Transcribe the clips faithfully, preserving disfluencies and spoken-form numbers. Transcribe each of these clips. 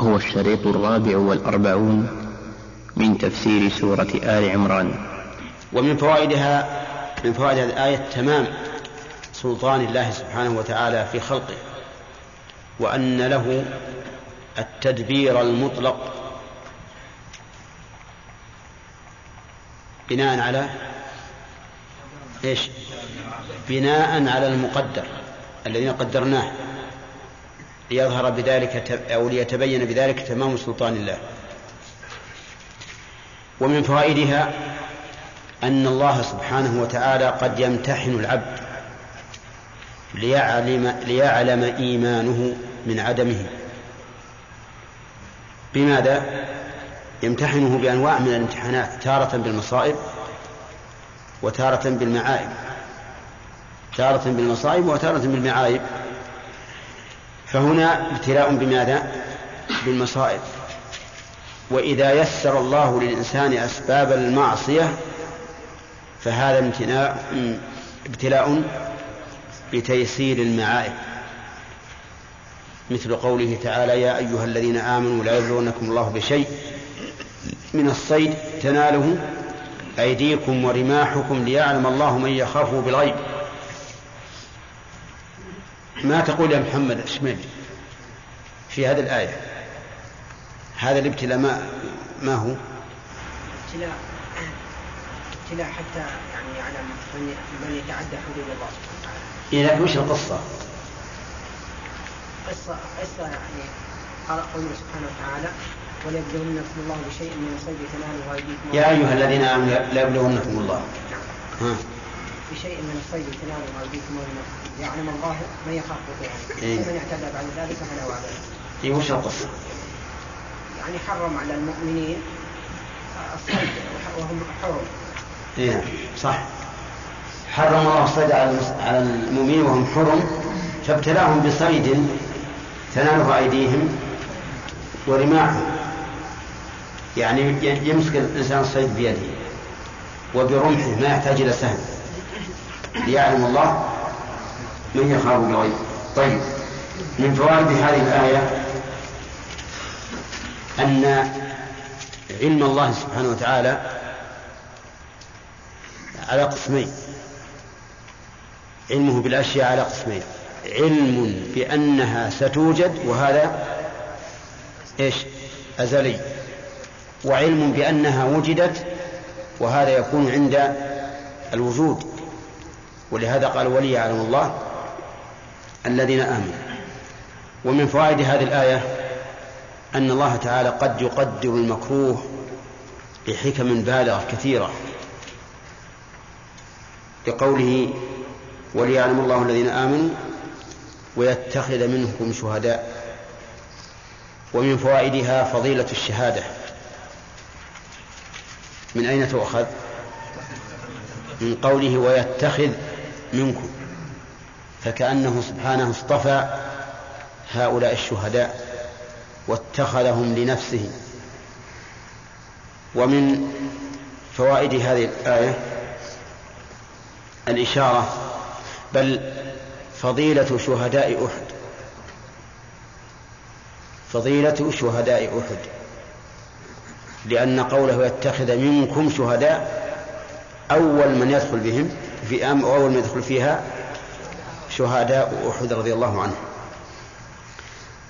هو الشريط الرابع والأربعون من تفسير سورة آل عمران. ومن فوائدها من فوائد الآية تمام سلطان الله سبحانه وتعالى في خلقه، وأن له التدبير المطلق بناء على إيش؟ بناء على المقدر الذين قدرناه، ليظهر بذلك أو ليتبين بذلك تمام سلطان الله. ومن فوائدها أن الله سبحانه وتعالى قد يمتحن العبد ليعلم, ليعلم إيمانه من عدمه. بماذا؟ يمتحنه بأنواع من الامتحانات، تارة بالمصائب وتارة بالمعائب، تارة بالمصائب وتارة بالمعائب. فهنا ابتلاء بماذا؟ بالمصائب. وإذا يسر الله للإنسان أسباب المعصية فهذا ابتلاء بتيسير المعائب، مثل قوله تعالى: يا أيها الذين آمنوا لا يضرنكم الله بشيء من الصيد تناله أيديكم ورماحكم ليعلم الله من يخافه بالغيب. ما تقول يا محمد أشمل في هذه الآية؟ هذا الابتلاء ما, ما هو ابتلاء ابتلاء حتى يعني يعلم من يتعدى حدود الله سبحانه وتعالى. إيه لكن وش القصة؟ قصة قصة يعني قال قوله سبحانه وتعالى: وليبلونكم الله بشيء من الصيد تناله أيديكم. يا أيها الذين آمنوا ليبلونكم الله ها بشيء من الصيد تناله أيديكم يعلم الله من يخافه بالغيب ومن يعتدى بعد ذلك فله عذاب. إيه وش القصة؟ يعني حرم على المؤمنين الصيد وهم حرم. إيه صح، حرم الله الصيد على المؤمنين وهم حرم، فابتلاهم بصيد تناله أيديهم ورماحهم. يعني يمسك الإنسان الصيد بيده وبرمحه، ما يحتاج إلى سهم، ليعلم الله من يخاف بالغيب. طيب، من فوائد هذه الآية أن علم الله سبحانه وتعالى على قسمين، علمه بالأشياء على قسمين: علم بأنها ستوجد وهذا إيش؟ أزلي، وعلم بأنها وجدت وهذا يكون عند الوجود. ولهذا قال: وليعلم الله الذين آمنوا. ومن فوائد هذه الآية أن الله تعالى قد يقدر المكروه بحكم بالغة كثيرة، لقوله: وليعلم الله الذين آمنوا ويتخذ منكم شهداء. ومن فوائدها فضيلة الشهادة، من أين تؤخذ؟ من قوله: ويتخذ منكم، فكأنه سبحانه اصطفى هؤلاء الشهداء واتخذهم لنفسه. ومن فوائد هذه الآية الإشارة، بل فضيلة شهداء أحد، فضيلة شهداء أحد، لأن قوله: يتخذ منكم شهداء، أول من يدخل بهم في أم أول من يدخل فيها شهداء أحد رضي الله عنه.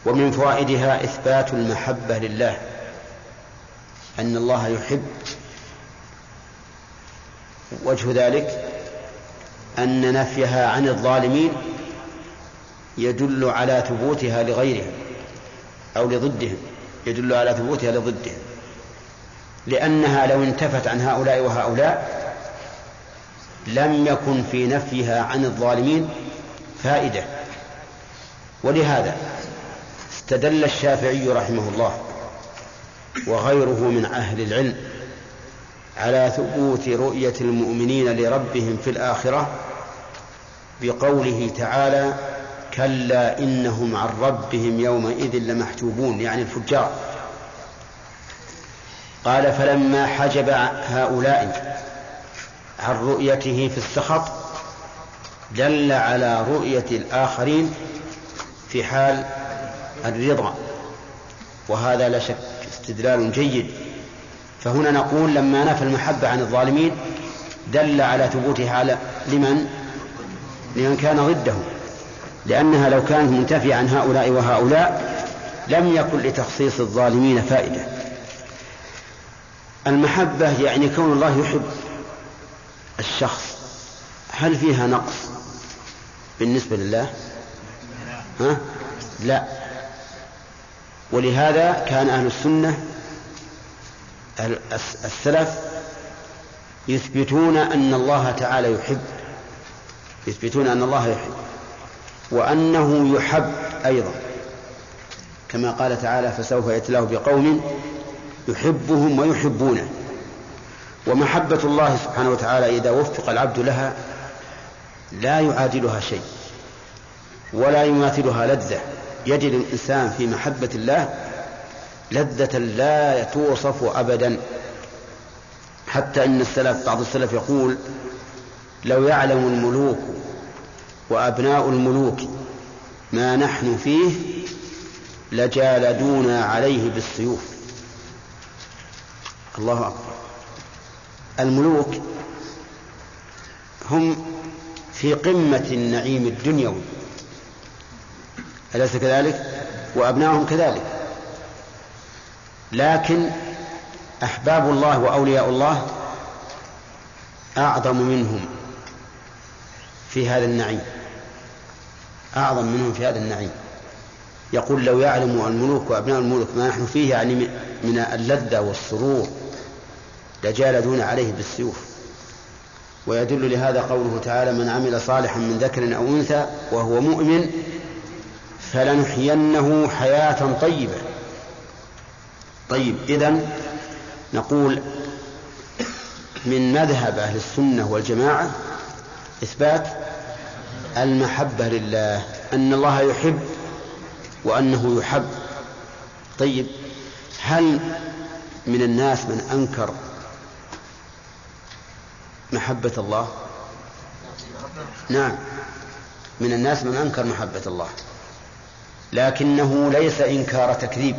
ومن فوائدها إثبات المحبة لله، أن الله يحب، وجه ذلك أن نفيها عن الظالمين يدل على ثبوتها لغيرهم أو لضدهم، يدل على ثبوتها لضدهم، لأنها لو انتفت عن هؤلاء وهؤلاء لم يكن في نفيها عن الظالمين فائدة. ولهذا استدل الشافعي رحمه الله وغيره من أهل العلم على ثبوت رؤية المؤمنين لربهم في الآخرة بقوله تعالى: كلا إنهم عن ربهم يومئذ لمحجوبون، يعني الفجار. قال: فلما حجب هؤلاء عن رؤيته في السخط دل على رؤية الآخرين في حال الرضا وهذا لا شك استدلال جيد. فهنا نقول لما نفى المحبة عن الظالمين دل على ثبوتها على لمن لمن كان ضده، لأنها لو كانت منتفية عن هؤلاء وهؤلاء لم يكن لتخصيص الظالمين فائدة. المحبة يعني كون الله يحب الشخص، هل فيها نقص بالنسبة لله؟ ها؟ لا. ولهذا كان أهل السنة السلف يثبتون أن الله تعالى يحب، يثبتون أن الله يحب وأنه يحب أيضا، كما قال تعالى فسوف يأتي الله بقوم يحبهم ويحبونه. ومحبة الله سبحانه وتعالى إذا وفق العبد لها لا يعادلها شيء ولا يماثلها لذة، يجد الإنسان في محبة الله لذة لا توصف أبدا. حتى إن السلف بعض السلف يقول لو يعلم الملوك وأبناء الملوك ما نحن فيه لجالدونا عليه بالسيوف. الله أكبر. الملوك هم في قمة النعيم الدنيوي، أليس كذلك؟ وأبناؤهم كذلك، لكن أحباب الله وأولياء الله أعظم منهم في هذا النعيم، أعظم منهم في هذا النعيم. يقول لو يعلم الملوك وأبناء الملوك ما نحن فيه يعني من اللذة والسرور لجالدون عليه بالسيوف. ويدل لهذا قوله تعالى من عمل صالحا من ذكر أو أنثى وهو مؤمن فلنحيينه حياة طيبة. طيب، إذن نقول من مذهب أهل السنة والجماعة إثبات المحبة لله، أن الله يحب وأنه يحب. طيب، هل من الناس من أنكر محبة الله؟ نعم، من الناس من أنكر محبة الله، لكنه ليس إنكار تكذيب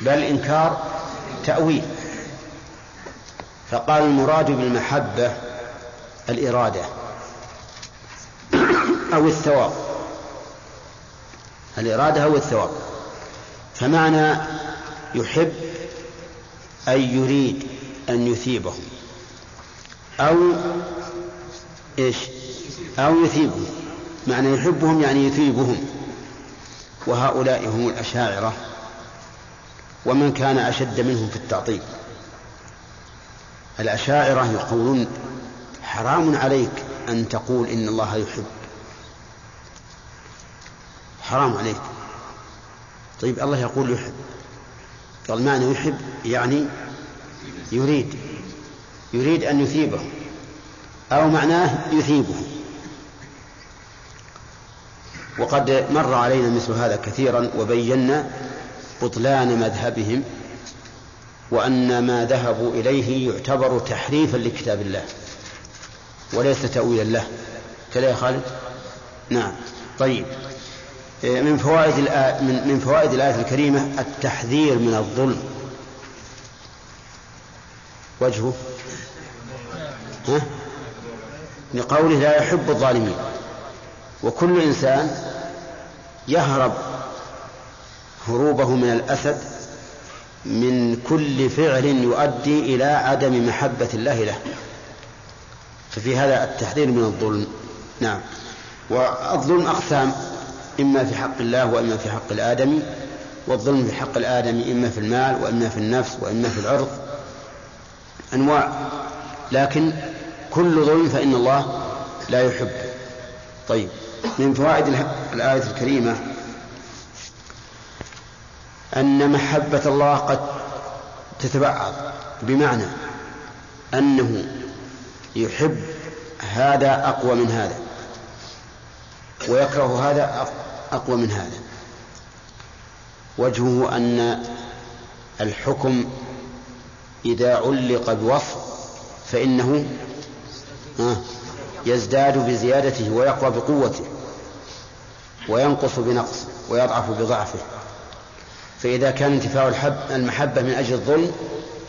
بل إنكار تأويل. فقال المراد بالمحبة الإرادة أو الثواب، الإرادة أو الثواب. فمعنى يحب أي يريد أن يثيبهم أو إيش أو يثيبهم، معنى يحبهم يعني يثيبهم. وهؤلاء هم الأشاعرة ومن كان أشد منهم في التعطيل. الأشاعرة يقولون حرام عليك أن تقول إن الله يحب، حرام عليك. طيب، الله يقول يحب، قال معنى يحب يعني يريد يريد أن يثيبه أو معناه يثيبه. وقد مر علينا مثل هذا كثيرا وبينا بطلان مذهبهم وأن ما ذهبوا إليه يعتبر تحريفا لكتاب الله وليس تأويلا له. كلا يا خالد؟ نعم. طيب، من فوائد من فوائد الآية الكريمة التحذير من الظلم. وجهه ها؟ لقوله لا يحب الظالمين. وكل إنسان يهرب هروبه من الأسد من كل فعل يؤدي إلى عدم محبة الله له، ففي هذا التحذير من الظلم. نعم. والظلم أقسام، إما في حق الله وإما في حق الآدمي. والظلم في حق الآدمي إما في المال وإما في النفس وإما في العرض، أنواع، لكن كل ظلم فإن الله لا يحب. طيب، من فوائد الآية الكريمة أن محبة الله قد تتبعض، بمعنى أنه يحب هذا أقوى من هذا ويكره هذا أقوى من هذا. وجهه أن الحكم إذا علق بوصف فإنه يزداد بزيادته ويقوى بقوته وينقص بنقصه ويضعف بضعفه. فإذا كان انتفاع المحبة من أجل الظلم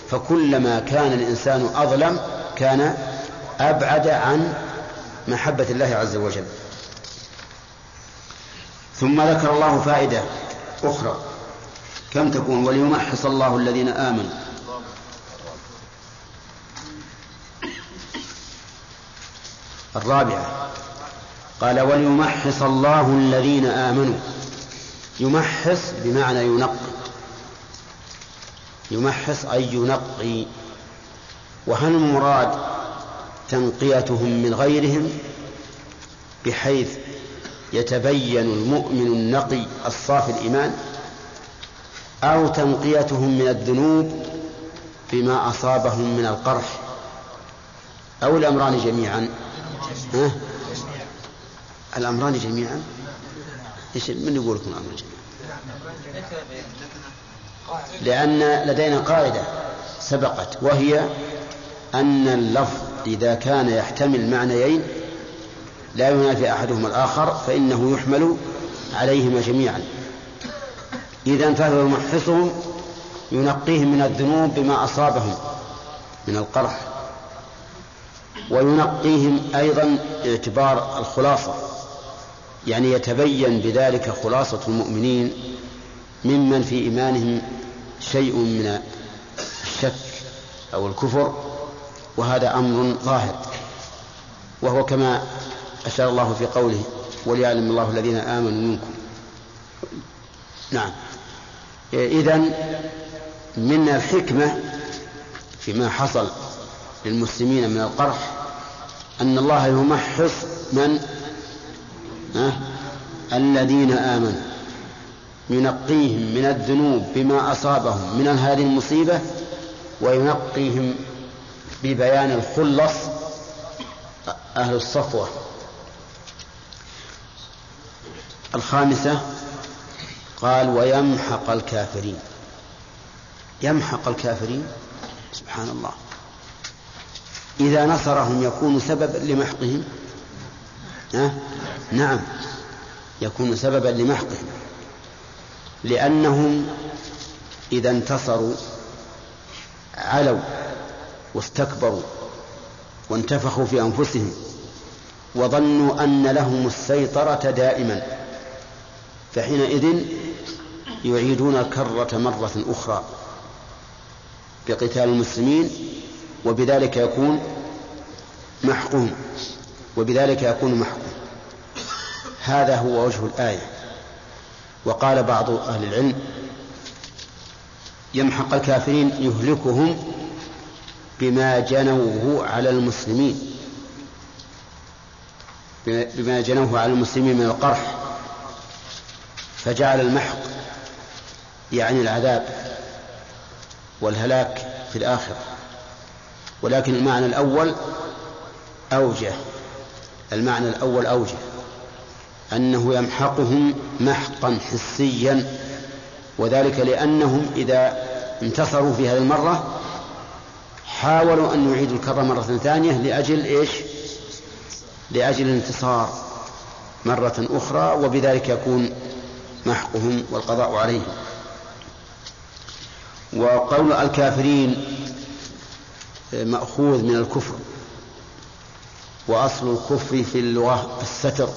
فكلما كان الإنسان أظلم كان أبعد عن محبة الله عز وجل. ثم ذكر الله فائدة أخرى كم تكون: وليمحص الله الذين آمنوا. الرابعة قال وليمحص الله الذين آمنوا. يمحص بمعنى ينقي، يمحص أي ينقي. وهل المراد تنقيتهم من غيرهم بحيث يتبين المؤمن النقي الصافي الإيمان، أو تنقيتهم من الذنوب بما أصابهم من القرح، أو الأمران جميعا؟ ها؟ الأمران جميعا. إيش من يقول لكم الأمران جميعا؟ لأن لدينا قاعدة سبقت، وهي أن اللفظ إذا كان يحتمل معنيين لا ينافي أحدهما الآخر فإنه يحمل عليهما جميعا. إذا انتهى ومحفظهم ينقيهم من الذنوب بما أصابهم من القرح، وينقيهم أيضا اعتبار الخلاصة، يعني يتبين بذلك خلاصة المؤمنين ممن في إيمانهم شيء من الشك أو الكفر، وهذا أمر ظاهر، وهو كما أشار الله في قوله وليعلم الله الذين آمنوا منكم. نعم. إذن من الحكمة فيما حصل للمسلمين من القرح أن الله يمحص من أه؟ الذين آمنوا، ينقيهم من الذنوب بما أصابهم من هذه المصيبة، وينقيهم ببيان الخلص أهل الصفوة. الخامسة قال ويمحق الكافرين. يمحق الكافرين، سبحان الله، إذا نصرهم يكون سببا لمحقهم. أه؟ نعم، يكون سببا لمحقهم، لأنهم إذا انتصروا علوا واستكبروا وانتفخوا في أنفسهم وظنوا أن لهم السيطرة دائما، فحينئذ يعيدون الكرة مرة أخرى بقتال المسلمين، وبذلك يكون محقهم وبذلك يكون محقهم هذا هو وجه الآية. وقال بعض أهل العلم يمحق الكافرين يهلكهم بما جنوه على المسلمين، بما جنوه على المسلمين من القرح، فجعل المحق يعني العذاب والهلاك في الآخرة، ولكن المعنى الأول أوجه، المعنى الأول أوجه أنه يمحقهم محقا حسيا، وذلك لأنهم إذا انتصروا في هذه المرة حاولوا أن يعيدوا الكرة مرة ثانية لأجل إيش؟ لأجل الانتصار مرة أخرى، وبذلك يكون محقهم والقضاء عليهم. وقول الكافرين مأخوذ من الكفر، وأصل الكفر في اللغة الستر،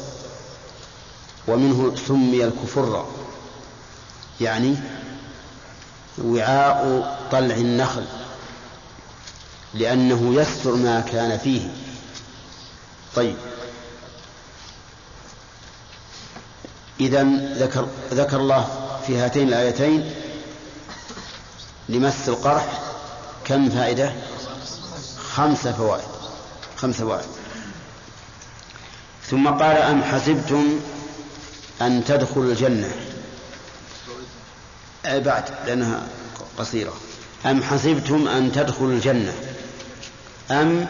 ومنه سمي الكفر، يعني وعاء طلع النخل، لأنه يستر ما كان فيه. طيب، إذن ذكر, ذكر الله في هاتين الآيتين لمس القرح كم فائدة؟ خمسة فوائد، خمسة فوائد. ثم قال أم حسبتم أن تدخلوا الجنة، أي بعد لأنها قصيرة. أم حسبتم أن تدخلوا الجنة، أم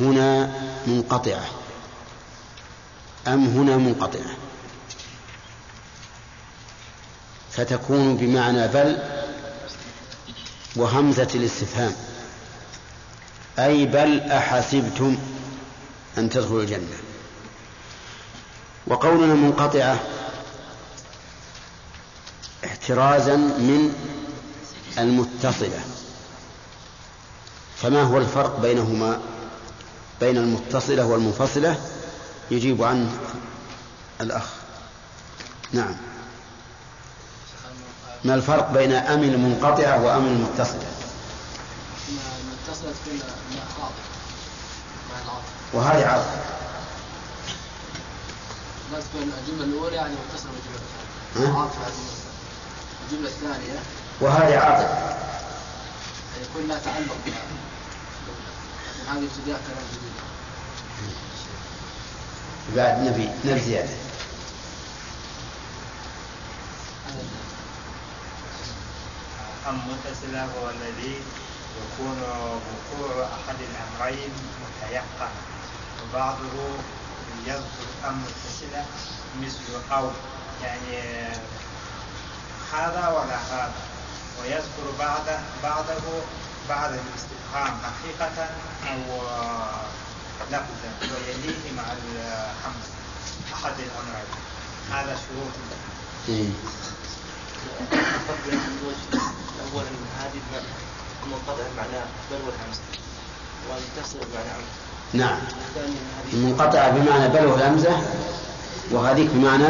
هنا منقطعة، أم هنا منقطعة، فتكون بمعنى بل وهمزة الاستفهام، أي بل أحسبتم أن تدخلوا الجنة. وقولنا منقطعة احترازا من المتصلة. فما هو الفرق بينهما بين المتصلة والمنفصلة؟ يجيب عنه الأخ. نعم، ما الفرق بين أم المنقطعة وأم المتصلة؟ المتصلة تكون مع خاطئ مع العاطف، وهذه عاطف. لا تكون الجملة الأولى يعني متصلة بالجملة الثانية، عاطف على الجملة الثانية، وهذه عاطف يعني يكون لا تعلق بها. هذه ابتداء كلام جديد بعد نبي نبزيات. أم متصلة هو الذي يكون وقوع أحد الأمرين متيقن، وبعضه يذكر أم متصلة مثل أو، يعني هذا ولا هذا، ويذكر بعض بعضه بعض الاستفهام حقيقة أو لفظا ويليه مع الحمد أحد الأمرين. هذا شروط. أولاً هذه المنقطعة معناه بل والهمس، والمتصل بمعنى. نعم، المنقطعة بمعنى بل والهمزة، وهذيك بمعنى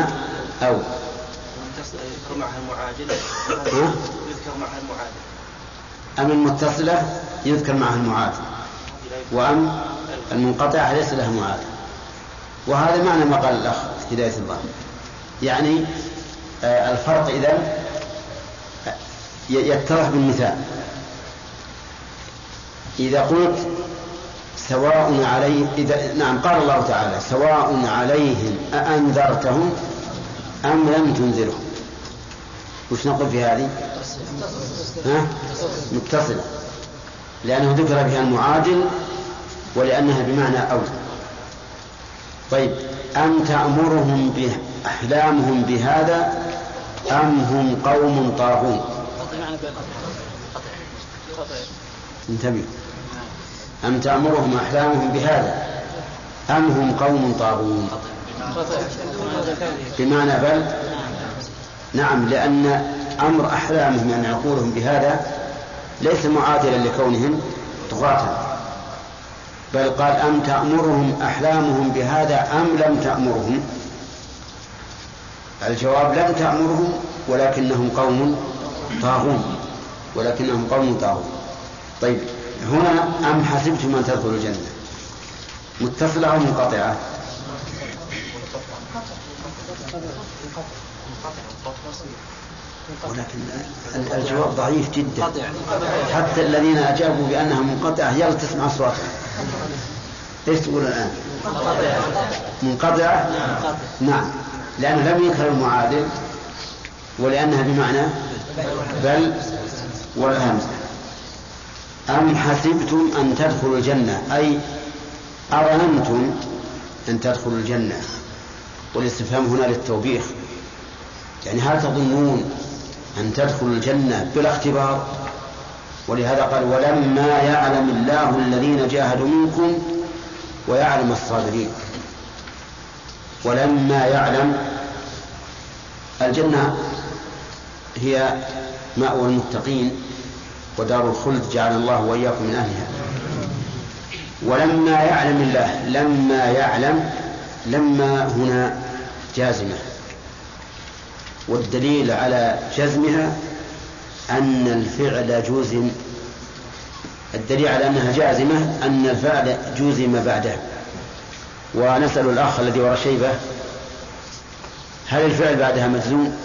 أو. والمتصل يذكر معها المعادلة. يذكر معها المعادلة. أم المتصلة يذكر معها المعادلة، وأم المنقطعة ليس لها معادلة. وهذا معنى ما قال الأخ هداية الله، يعني الفرق إذن يتضح بالمثال. إذا قلت سواء عليه، إذا نعم قال الله تعالى سواء عليهم أأنذرتهم أم لم تنذرهم، وش نقول في هذه؟ ها؟ متصلة، لأنه ذكر بها المعادل ولأنها بمعنى أول. طيب، أم تأمرهم بأحلامهم بهذا أم هم قوم طاغون؟ انتبه، أم تأمرهم أحلامهم بهذا أم هم قوم طاغون بمعنى بل. نعم، لأن أمر أحلامهم أن يقولهم بهذا ليس معادلا لكونهم طغاة، بل قال أم تأمرهم أحلامهم بهذا أم لم تأمرهم. الجواب لم تأمرهم ولكنهم قوم طاغون، ولكنهم قوم طاغون. طيب، هنا أم حسبتم أن تدخلوا الجنة متصلة أو منقطعة؟ ولكن الجواب ضعيف جدا، حتى الذين أجابوا بأنها منقطعة يلا تسمع أصواتهم. ايش تقول الآن؟ منقطعة. نعم، لأنه لم يذكر المعادل ولأنها بمعنى بل والهمزة. أم حسبتم أن تدخلوا الجنة أي أرهمتم أن تدخلوا الجنة، والاستفهام هنا للتوبيخ، يعني هل تظنون أن تدخلوا الجنة بلا اختبار؟ ولهذا قال ولما يعلم الله الذين جاهدوا منكم ويعلم الصابرين. ولما يعلم، الجنة هي مأوى المتقين ودار الخلد، جعل الله وإياكم من أهلها. ولما يعلم الله، لما يعلم، لما هنا جازمة، والدليل على جزمها أن الفعل جزم. الدليل على أنها جازمة أن الفعل جزم بعدها. ونسأل الأخ الذي وراء شيبة، هل الفعل بعدها مجزوم؟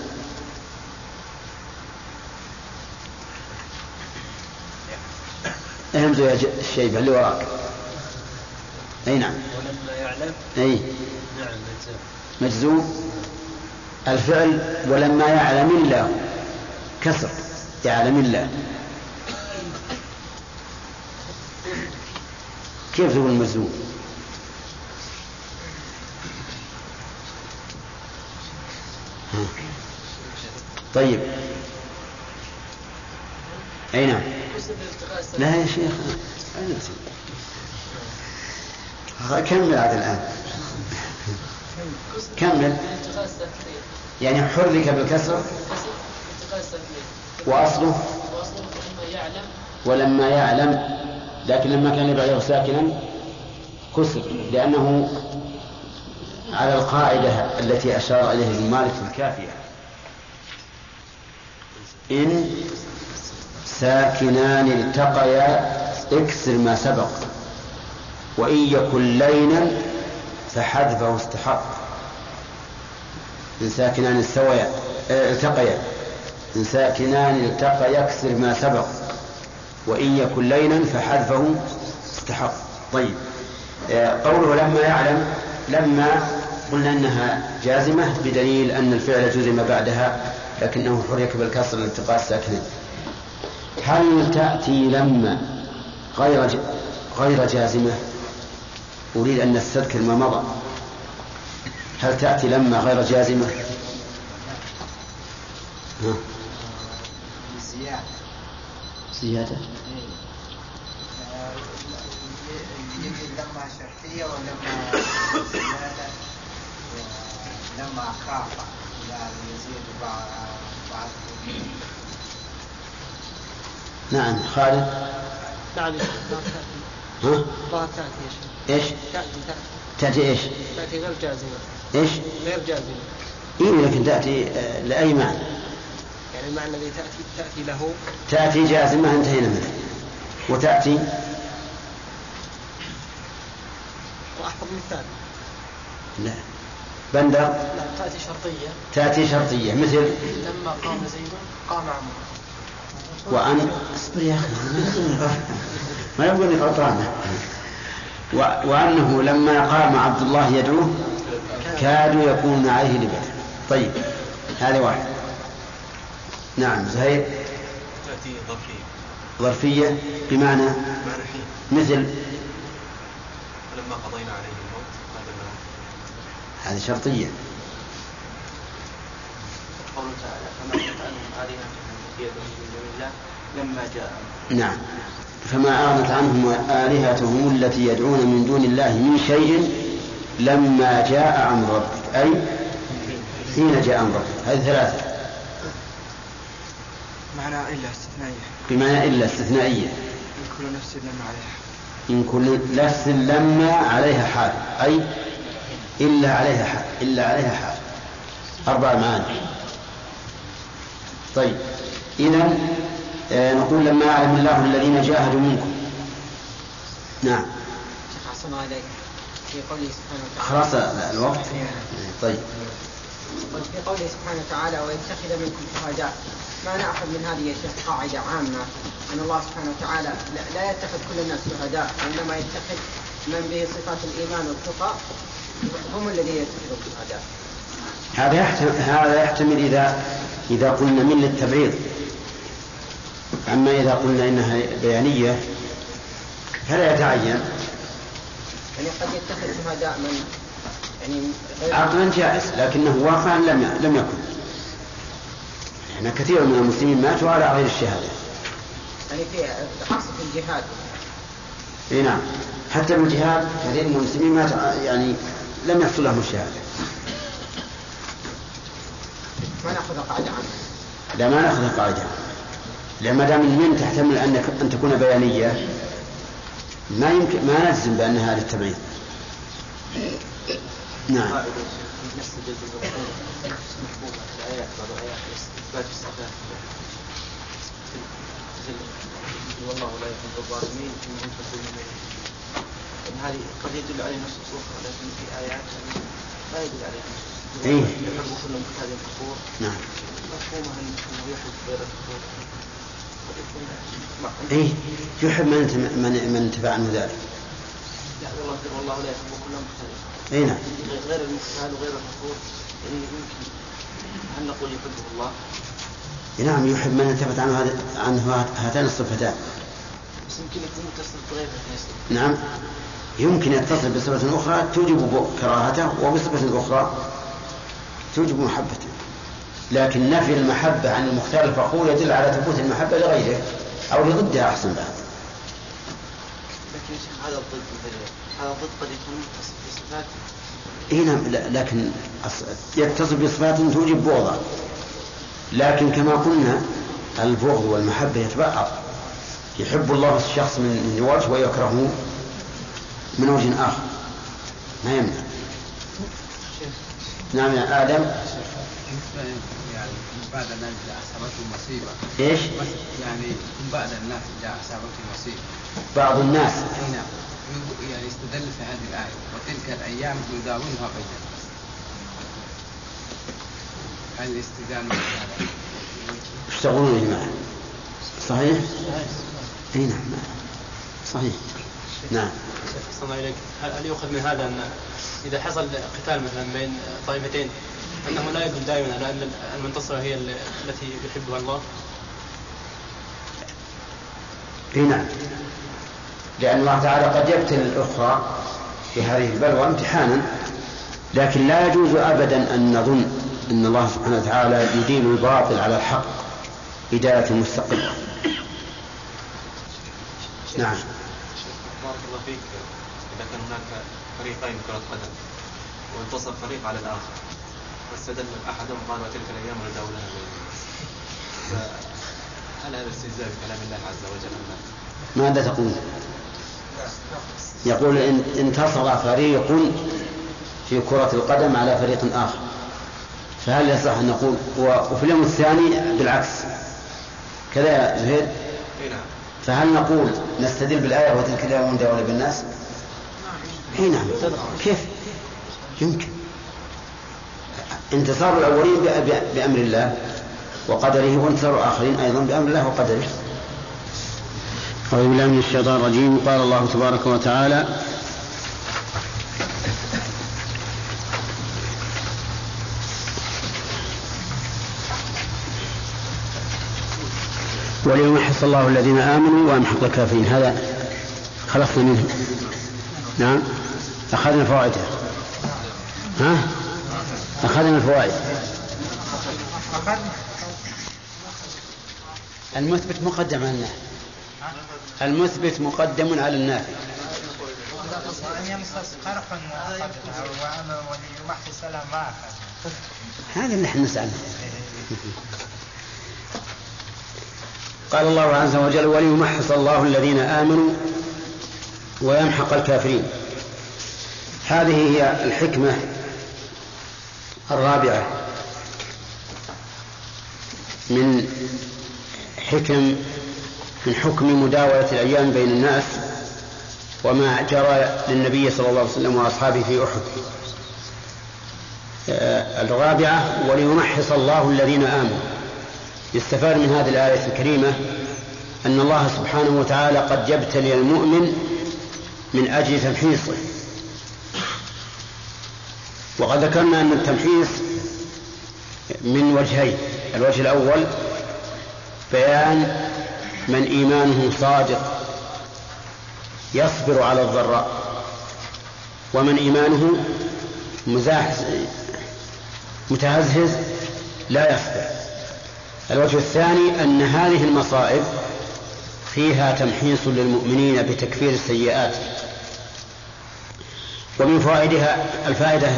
اهمزوا يا شيبة اللي وراك. اي نعم، ولما يعلم. اي نعم، مجزوم. مجزوم الفعل ولما يعلم الله، كسر يعلم الله، كيف هو المجزوم؟ طيب، اين؟ لا يا شيخ، كمل عاد الان، كمل. يعني حرك بالكسر وأصله ولما يعلم، لكن لما كان يبعده ساكنا كسر، لأنه على القاعدة التي أشار إليها ابن مالك الكافية: إن ساكنان التقيا اكسر ما سبق، وإن يكن لينا فحذفه استحق. إن ساكنان التقيا التقيا إن ساكنان التقيا اكسر ما سبق، وإن يكن لينا فحذفه استحق. طيب، قوله لما يعلم، لما قلنا أنها جازمة بدليل أن الفعل جزم بعدها لكنه حرك بالكسر لالتقاء الساكنين. هل تأتي لما غير غير جازمة؟ أريد أن نستذكر ما مضى. هل تأتي لما غير جازمة؟ ها؟ زيادة. لما شرطية ولما زيادة ولما خافة لا يزيد بعض. نعم خالد. تعالي. ها؟ بعض تأتي إيش؟ تأتي تأتي إيش؟ تأتي غير جازمة. إيش؟ غير جازمة. إيه، لكن تأتي لأي معنى؟ يعني المعنى الذي تأتي تأتي له. تأتي جازمة انتهينا منه، وتأتي أحفظ مثال. لا بندر. لا، تأتي شرطية. تأتي شرطية مثل لما قام زيد قام عمرو. وأنا أصبر يا أخي ما يبغوني غلطانة. وأنه لما قام عبد الله يدعوه كادوا يكون عليه لبدا. طيب هذا واحد. نعم زهير. تأتي ظرفية. ظرفية بمعنى مثل لما قضينا عليه الموت. هذه شرطية. قوله تعالى فما أغنت عنهم آلهتهم التي يدعون من دون الله لما جاء. نعم، فما أغنت عنهم آلهتهم التي يدعون من دون الله من شيء لما جاء أمر ربك، أي حين جاء أمر ربك. هذه ثلاثة بمعنى إلا استثنائية. بمعنى إلا استثنائية. كل نفس لما عليها. إن كل نفس لما عليها حال، أي إلا عليها حال، إلا عليها حال. أربع معاني. طيب إذن آه نقول لما يعلم الله الذين جاهدوا منكم. نعم شيخ حسن عليك في قوله سبحانه وتعالى. خلاص الوقت. طيب في قوله سبحانه وتعالى ويتخذ منكم شهداء، ما نأخذ من هذه الشيخ قاعدة عامة أن الله سبحانه وتعالى لا يتخذ كل الناس شهداء، وإنما يتخذ من به صفات الإيمان والتقى هم الذين يتخذون شهداء. هذا يحتمل إذا إذا قلنا من للتبعيض، أما إذا قلنا إنها بيانية فلا يتعين. يعني قد يتخذ شهداء من يعني عقلا جائز لكنه واقعا لم لم يكن. احنا كثير من المسلمين ماتوا على غير الشهاده. يعني في حصر في الجهاد. اي نعم، حتى بالجهاد كثير من المسلمين ماتوا يعني لم يحصل لهم الشهاده. ما ناخذ قاعده عنها. لا ما ناخذ قاعده، لما دام المن تحتمل انك ان تكون بيانيه ما يمكن ما نلزم بانها للتبعيض. نعم. والله لا يحب الظالمين إنهم تسلمون إليه. هذه قد يدل عليه نصوص أخرى لكن في آيات لا يدل عليه نصوص. إيه. يحب كل مكان الكفور. نعم. مفهومه أنه يحب غير الكفور. إيه يحب من من من تبع عنه ذلك. لا والله والله لا يحب كل مكان. إيه نعم. غير المكان وغير الكفور يعني يمكن أن نقول يحبه الله. نعم يحب من انتفت عنه هذ... عنه هاتان الصفتان. يمكن يكون متصل بغيره. نعم يمكن يتصل بصفة أخرى توجب كراهته وبصفة أخرى توجب محبته، لكن نفي المحبة عن المختار الفخور يدل على ثبوت المحبة لغيره أو لضدها أحسن بعد. لكن هذا الضد هذا الضد قد يكون متصل بصفات. نعم لكن يتصل بصفات توجب بغضا، لكن كما قلنا البغض والمحبة يتبعض، يحب الله الشخص من وجه ويكرهه من وجه آخر، ما يمنع. نعم يا آدم. بعد الناس جاء أصابته مصيبة. إيش؟ يعني بعد الناس جاء أصابته مصيبة. بعض الناس. هنا يعني استدل في هذه الآية وتلك الأيام يداولها بينهم. هل استدلال؟ يشتغلون جماعة. صحيح؟ أي نعم. صحيح. نعم. صلى الله عليك. هل يؤخذ من هذا أن إذا حصل قتال مثلا بين طائفتين؟ أنه لا يدل دائما على أن المنتصرة هي التي يحبها الله. نعم، لأن الله تعالى قد يبتلي الأخرى في هذه البلوى امتحانا، لكن لا يجوز أبدا أن نظن أن الله سبحانه وتعالى يدين الباطل على الحق بداية مستقلة. نعم. بارك الله فيك. إذا كان هناك فريقين كرة قدم وانتصر فريق على الآخر، فاستدل أحدهم قال وتلك الأيام نداولها بين الناس، فهل هذا استهزاء بكلام الله عز وجل؟ ماذا تقول؟ يقول إن انتصر فريق في كرة القدم على فريق آخر، فهل يصح أن نقول وفي اليوم الثاني بالعكس كذا يا زهير؟ فهل نقول نستدل بالآية وتلك الأيام نداولها بين الناس؟ أي نعم. كيف يمكن؟ انتصار الأولين بأمر الله وقدره، وانتصار الآخرين أيضا بأمر الله وقدره. أعوذ بالله من الشيطان الرجيم. قال الله تبارك وتعالى: وليمحص الله الذين آمنوا ويمحق الكافرين. هذا خلصنا منه. نعم، أخذنا فوائده. ها أخذنا الفوائد. المثبت مقدم على النافي. المثبت مقدم على النافي. هذا اللي احنا نسأله. قال الله عز وجل: وليمحص الله الذين آمنوا ويمحق الكافرين. هذه هي الحكمة الرابعة من حكم من حكم مداولة الأيام بين الناس، وما جرى للنبي صلى الله عليه وسلم وأصحابه في أحد. الرابعة: وليمحص الله الذين آمنوا. يستفاد من هذه الآية الكريمة أن الله سبحانه وتعالى قد يبتلي المؤمن من أجل تمحيصه، وقد ذكرنا أن التمحيص من وجهين: الوجه الأول بيان من إيمانه صادق يصبر على الضراء، ومن إيمانه متهزهز لا يصبر. الوجه الثاني أن هذه المصائب فيها تمحيص للمؤمنين بتكفير السيئات. ومن فوائدها الفائدة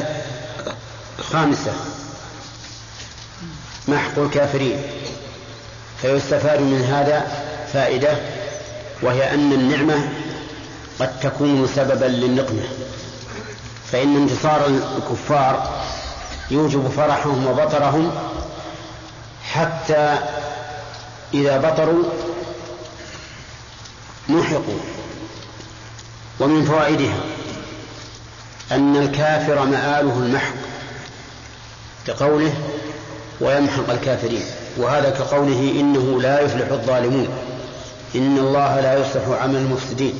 خامسة: محق الكافرين. فيستفاد من هذا فائدة، وهي أن النعمة قد تكون سببا للنقمة، فإن انتصار الكفار يوجب فرحهم وبطرهم، حتى إذا بطروا محقوا. ومن فوائدها أن الكافر مآله المحق، كقوله: ويمحق الكافرين، وهذا كقوله: إنه لا يفلح الظالمون، إن الله لا يصلح عمل المفسدين،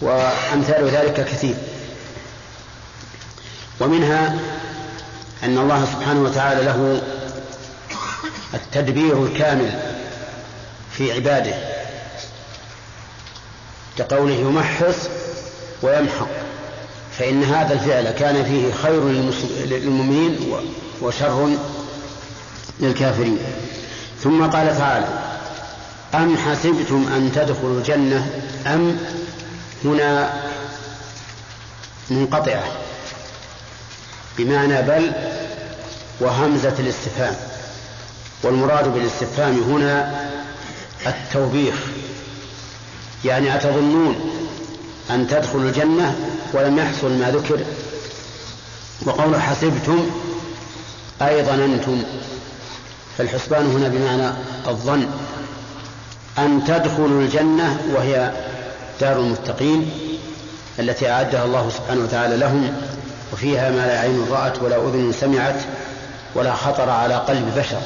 وأمثال ذلك كثير. ومنها أن الله سبحانه وتعالى له التدبير الكامل في عباده، كقوله: يمحص ويمحق، فإن هذا الفعل كان فيه خير للمؤمنين وشر للكافرين. ثم قال تعالى: أم حسبتم أن تدخلوا الجنة. أم هنا منقطعة بمعنى بل، وهمزة الاستفهام، والمراد بالاستفهام هنا التوبيخ، يعني أتظنون أن تدخلوا الجنة ولم يحصل ما ذكر. وقول حسبتم أي ظننتم، فالحسبان هنا بمعنى الظن، أن تدخلوا الجنة وهي دار المتقين التي أعدها الله سبحانه وتعالى لهم، وفيها ما لا عين رأت ولا أذن سمعت ولا خطر على قلب بشر،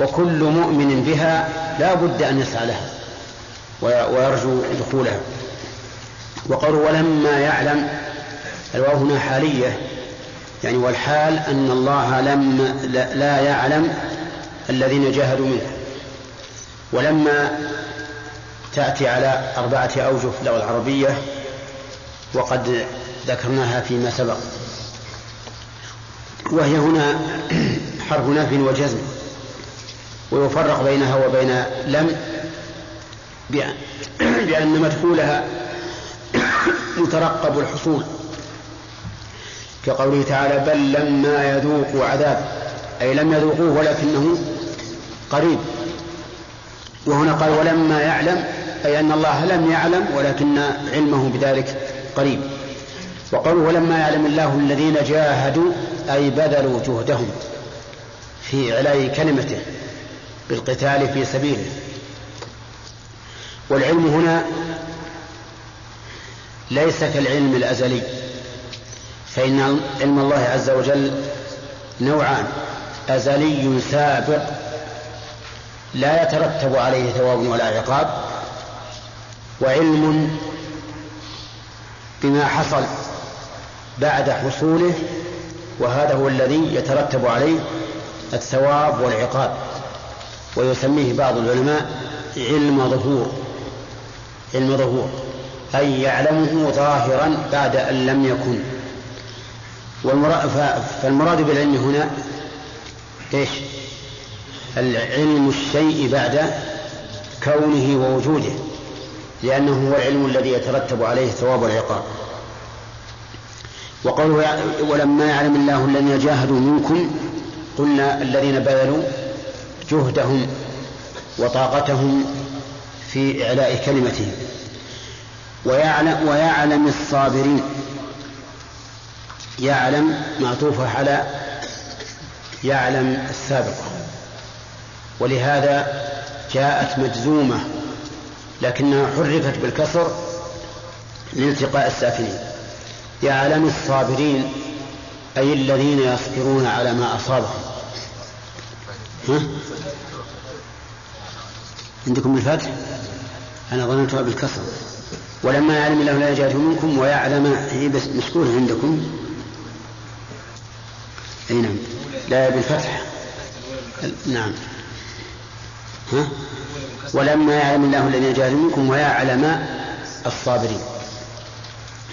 وكل مؤمن بها لا بد أن يسعى لها ويرجو دخولها. وقالوا ولما يعلم، الواو هنا حالية، يعني والحال أن الله لم لا يعلم الذين جاهدوا منها. ولما تأتي على أربعة أوجه في اللغة العربية، وقد ذكرناها فيما سبق، وهي هنا حرف نفي وجزم، ويفرق بينها وبين لم بأن مدخولها مترقب الحصول، كقوله تعالى بل لما يذوقوا عذاب، أي لم يذوقوه ولكنه قريب. وهنا قال ولما يعلم، أي أن الله لم يعلم ولكن علمه بذلك قريب. وقوله ولما يعلم الله الذين جاهدوا، أي بذلوا جهدهم في علاء كلمته بالقتال في سبيله. والعلم هنا ليس كالعلم الأزلي، فإن علم الله عز وجل نوعان: أزلي سابق لا يترتب عليه ثواب ولا عقاب، وعلم بما حصل بعد حصوله، وهذا هو الذي يترتب عليه الثواب والعقاب، ويسميه بعض العلماء علم ظهور، علم ظهور أي يعلمه ظاهرا بعد أن لم يكن. فالمراد بالعلم هنا إيش؟ العلم الشيء بعد كونه ووجوده، لأنه هو العلم الذي يترتب عليه ثواب العقاب. وقالوا ولما يعلم الله الذين جاهدوا منكم، قلنا الذين بذلوا جهدهم وطاقتهم في إعلاء كلمتهم. ويعلم, ويعلم الصابرين، يعلم معطوفة على يعلم السابقة، ولهذا جاءت مجزومة لكنها حرفت بالكسر لالتقاء الساكنين. يعلم الصابرين أي الذين يصبرون على ما أصابهم. ها؟ عندكم الفتح؟ أنا ظننتها بالكسر. ولما يعلم الله لا يجاهد منكم ويعلم، هي بس مشكورة عندكم. أي نعم، لا بالفتح. نعم. ها؟ ولما يعلم الله الذين يجاهدون منكم ويعلم الصابرين،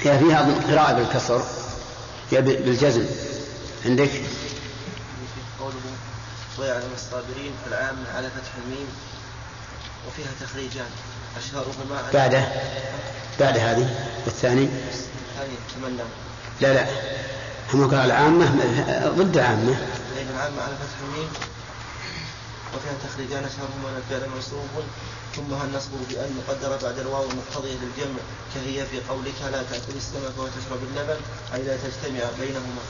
هي فيها قراءة بالكسر هي بالجزم. عندك قوله ويعلم الصابرين العام على فتح الميم، وفيها تخريجان أشهرهما بعده بعد هذه والثاني الثاني تمنى. لا لا، هم قال العامة ضد عامة، لأن العامة على فتح الميم وفيها تخريجان أشهرهما الفعل منصوب ثم النصب بأن مقدرة بعد الواو المقتضية للجمع، كهي في قولك لا تأكل السمك وتشرب اللبن، أي لا تجتمع بينهما،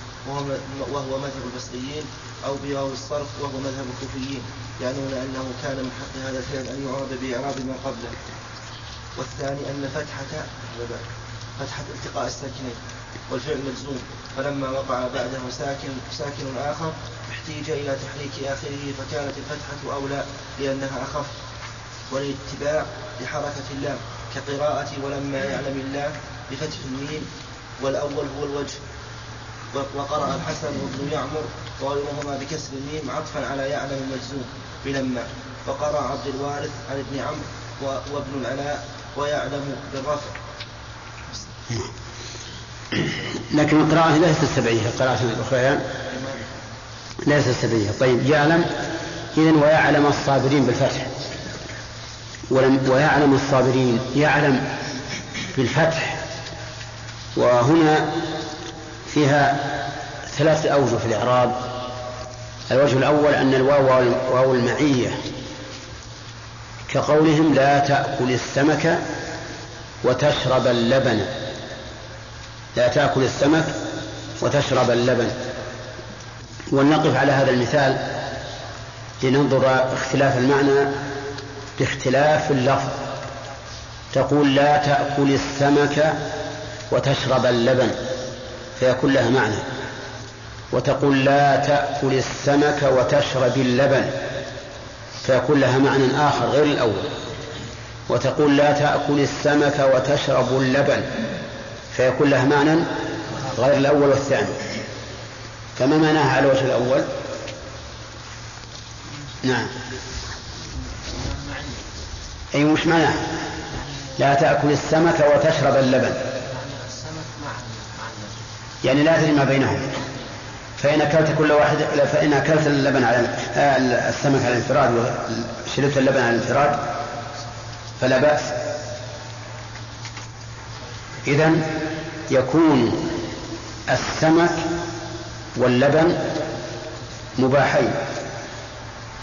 وهو مذهب البصريين، أو بواو الصرف وهو مذهب الكوفيين، يعنون أنه كان من حق هذا الفعل أن يعرب بإعراب ما قبله. والثاني أن فتحة فتحة التقاء الساكنين، والفعل مجزوم، فلما وقع بعده ساكن ساكن آخر احتيج إلى تحريك آخره، فكانت الفتحة أولى لأنها أخف، والاتباع لحركة الله، كقراءة ولما يعلم الله بفتح الميم، والأول هو الوجه. وقرأ الحسن وابن يعمر وغيرهما بكسر الميم عطفا على يعلم المجزوم بلما. وقرأ عبد الوارث عن ابن عمرو وابن العلاء ويعلم بالرفع. لكن القراءة ليست السبعية، القراءة الأخرى ليست السبعية. طيب، يعلم إذن ويعلم الصابرين بالفتح. ويعلم الصابرين، يعلم بالفتح، وهنا فيها ثلاث أوجه في الإعراب، الوجه الأول أن الواو واو المعية كقولهم لا تأكل السمك وتشرب اللبن، لا تأكل السمك وتشرب اللبن. ولنقف على هذا المثال لننظر اختلاف المعنى باختلاف اللفظ. تقول لا تأكل السمك وتشرب اللبن فيكون لها معنى، وتقول لا تأكل السمك وتشرب اللبن فيكون لها معنى آخر غير الأول، وتقول لا تأكل السمك وتشرب اللبن فيكون لها معنى غير الأول والثاني. فما معناها على الوجه الأول؟ نعم أي مش معناها لا تأكل السمك وتشرب اللبن، يعني لا تجمع بينهم، فإن أكلت كل واحد، فإن أكلت اللبن على السمك على الانفراد وشربت اللبن على الانفراد فلا بأس. إذن يكون السمك واللبن مباحين،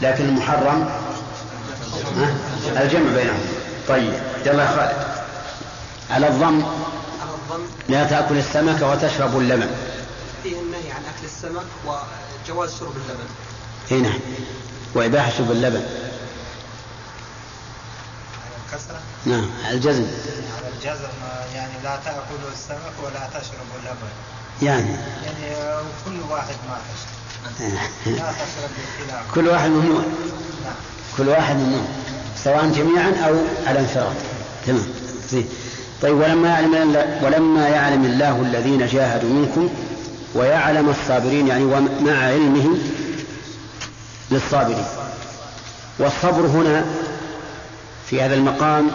لكن المحرم الجمع بينهم. طيب يلا خالد على الضم. لا تأكل السمك وتشرب اللبن فيه النهي عن أكل السمك وجواز شرب اللبن هنا وإباحة شرب اللبن. كسرة؟ نعم على الجزم، على الجزم يعني لا تأكل السمك ولا تشرب اللبن، يعني يعني كل واحد ما تشرب لا تشرب بالخلاف، كل واحد ممنوع، كل واحد ممنوع سواء جميعا أو على انفراد. تمام. طيب ولما يعلم, ولما يعلم الله الذين جاهدوا منكم ويعلم الصابرين، يعني ومع علمه للصابرين. والصبر هنا في هذا المقام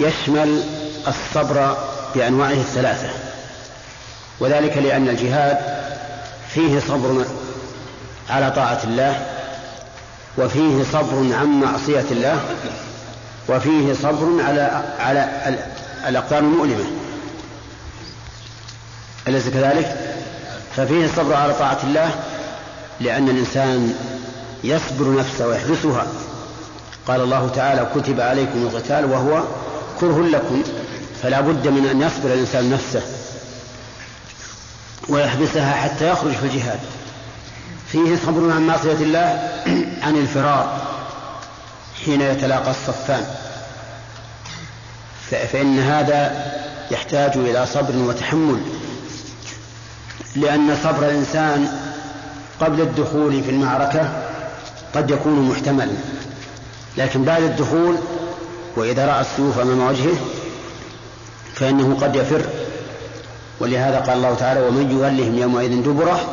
يشمل الصبر بأنواعه الثلاثة، وذلك لأن الجهاد فيه صبر على طاعة الله، وفيه صبر عن معصية الله، وفيه صبر على على الأقدار المؤلمة، أليس كذلك؟ ففيه الصبر على طاعة الله لأن الإنسان يصبر نفسه ويحرسها. قال الله تعالى كتب عليكم القتال وهو كره لكم، فلا بد من أن يصبر الإنسان نفسه ويحبسها حتى يخرج في الجهاد. فيه صبر عن معصية الله عن الفرار حين يتلاقى الصفان، فإن هذا يحتاج إلى صبر وتحمل، لأن صبر الإنسان قبل الدخول في المعركة قد يكون محتملا، لكن بعد الدخول وإذا رأى السيوف أمام وجهه فإنه قد يفر. ولهذا قال الله تعالى ومن يولهم يومئذ دبره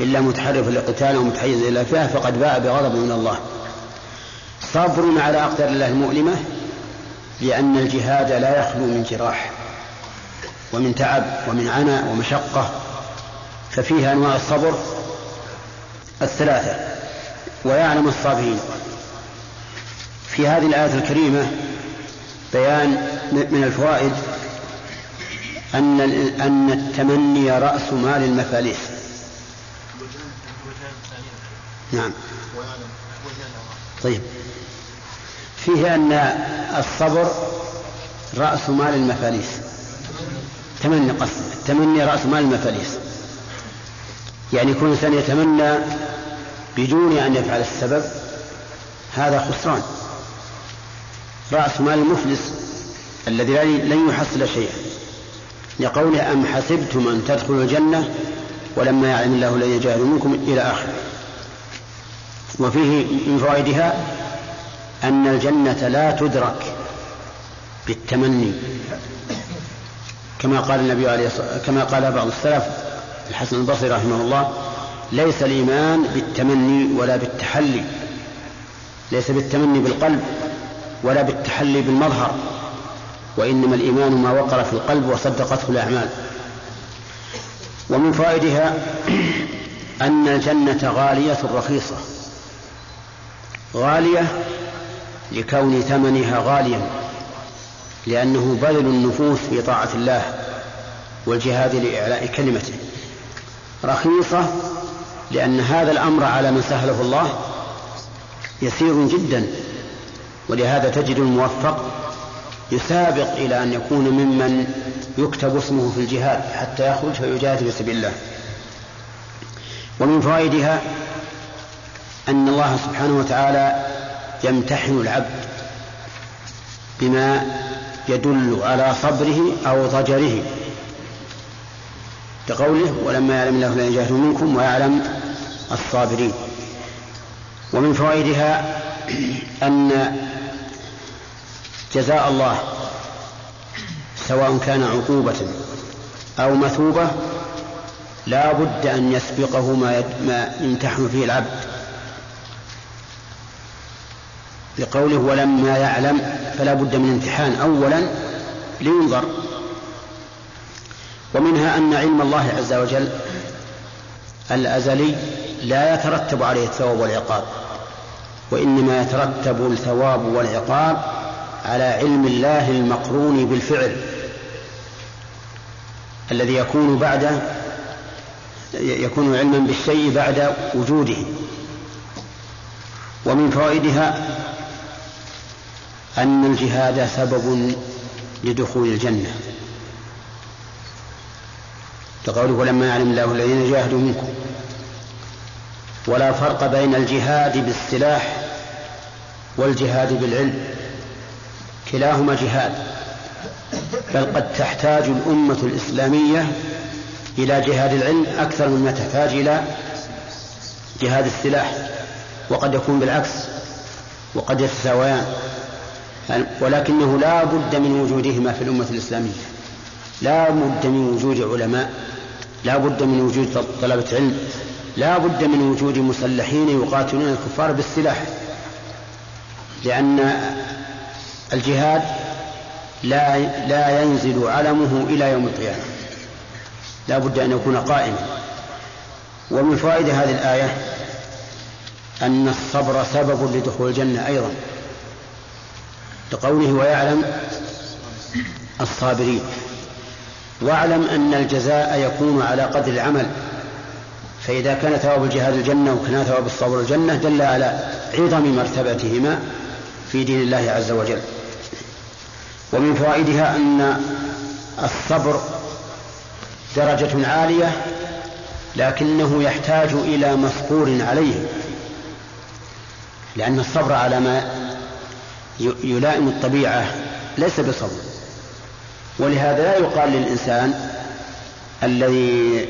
إلا متحرف للقتال ومتحيز إلى فئة فقد باء بغضب من الله. صبر على أقدار الله المؤلمة لأن الجهاد لا يخلو من جراح ومن تعب ومن عناء ومشقة، ففيها أنواع الصبر الثلاثة. ويعلم الصابرين في هذه الآية الكريمة بيان من الفوائد أن أن التمني رأس مال المفاليس. نعم. طيب فيها أن الصبر رأس مال المفاليس، تمني قصد تمني رأس مال المفاليس، يعني كل إنسان يتمنى بدون أن يفعل السبب هذا خسران. رأس مال المفلس الذي لن يحصل شيئا، لقوله أم حسبتم أن تدخلوا الجنة ولما يعلم الله الذين جاهدوا منكم إلى آخره. وفيه من فوائدها أن الجنة لا تدرك بالتمني، كما قال النبي عليه الصلاة كما قال بعض السلف الحسن البصري رحمه الله ليس الإيمان بالتمني ولا بالتحلي، ليس بالتمني بالقلب ولا بالتحلي بالمظهر، وإنما الإيمان ما وقر في القلب وصدقته الأعمال. ومن فائدها أن الجنة غالية رخيصة، غالية لكون ثمنها غاليا، لأنه بذل النفوس في طاعة الله والجهاد لإعلاء كلمته، رخيصة لأن هذا الأمر على من سهله الله يسير جدا، ولهذا تجد الموفق يسابق إلى أن يكون ممن يكتب اسمه في الجهاد حتى يخرج ويجاهد في سبيل الله. ومن فوائدها أن الله سبحانه وتعالى يمتحن العبد بما يدل على صبره أو ضجره، تقوله ولما يعلم الله الذين جاهدوا منكم ويعلم الصابرين. ومن فوائدها أن جزاء الله سواء كان عقوبة أو مثوبة لا بد أن يسبقه ما يمتحن فيه العبد، لقوله ولما يعلم، فلا بد من امتحان أولا لينظر. ومنها أن علم الله عز وجل الأزلي لا يترتب عليه الثواب والعقاب، وإنما يترتب الثواب والعقاب على علم الله المقرون بالفعل الذي يكون بعده، يكون علما بالشيء بعد وجوده. ومن فوائدها أن الجهاد سبب لدخول الجنة، تقوله لما يعلم الله الذين جاهدوا منكم. ولا فرق بين الجهاد بالسلاح والجهاد بالعلم، كلاهما جهاد، بل قد تحتاج الأمة الإسلامية إلى جهاد العلم أكثر مما تحتاج إلى جهاد السلاح، وقد يكون بالعكس وقد يتساويان، ولكنه لا بد من وجودهما في الأمة الإسلامية، لا بد من وجود علماء، لا بد من وجود طلبة علم، لا بد من وجود مسلحين يقاتلون الكفار بالسلاح، لأن الجهاد لا لا ينزل علمه إلى يوم القيامة، لا بد أن يكون قائما. ومن فوائد هذه الآية أن الصبر سبب لدخول الجنة أيضا، لقوله ويعلم الصابرين. واعلم أن الجزاء يكون على قدر العمل، فإذا كان ثواب الجهاد الجنة وكان ثواب الصبر الجنة، دل على عظم مرتبتهما في دين الله عز وجل. ومن فوائدها أن الصبر درجة عالية، لكنه يحتاج إلى مصبور عليه، لأن الصبر على ما يلائم الطبيعة ليس بصبر، ولهذا لا يقال للإنسان الذي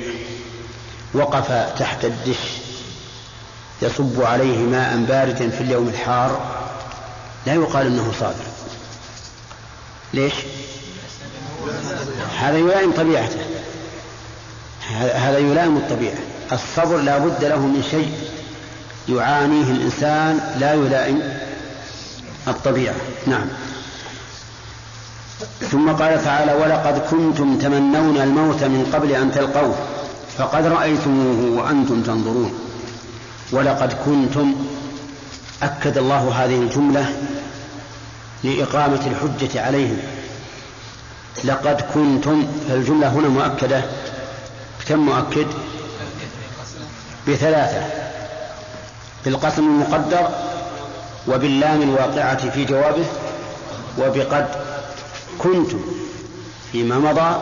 وقف تحت الدش يصب عليه ماء باردا في اليوم الحار، لا يقال أنه صابر. ليش؟ هذا يلائم طبيعته، هذا يلائم الطبيعة. الصبر لا بد له من شيء يعانيه الإنسان لا يلائم الطبيعة. نعم. ثم قال تعالى ولقد كنتم تمنون الموت من قبل أن تلقوه فقد رأيتموه وأنتم تنظرون. ولقد كنتم، أكد الله هذه الجملة لإقامة الحجة عليهم. لقد كنتم، فالجملة هنا مؤكدة كم مؤكد؟ بثلاثة، بالقسم المقدر وباللام الواقعة في جوابه وبقد كنتم فيما مضى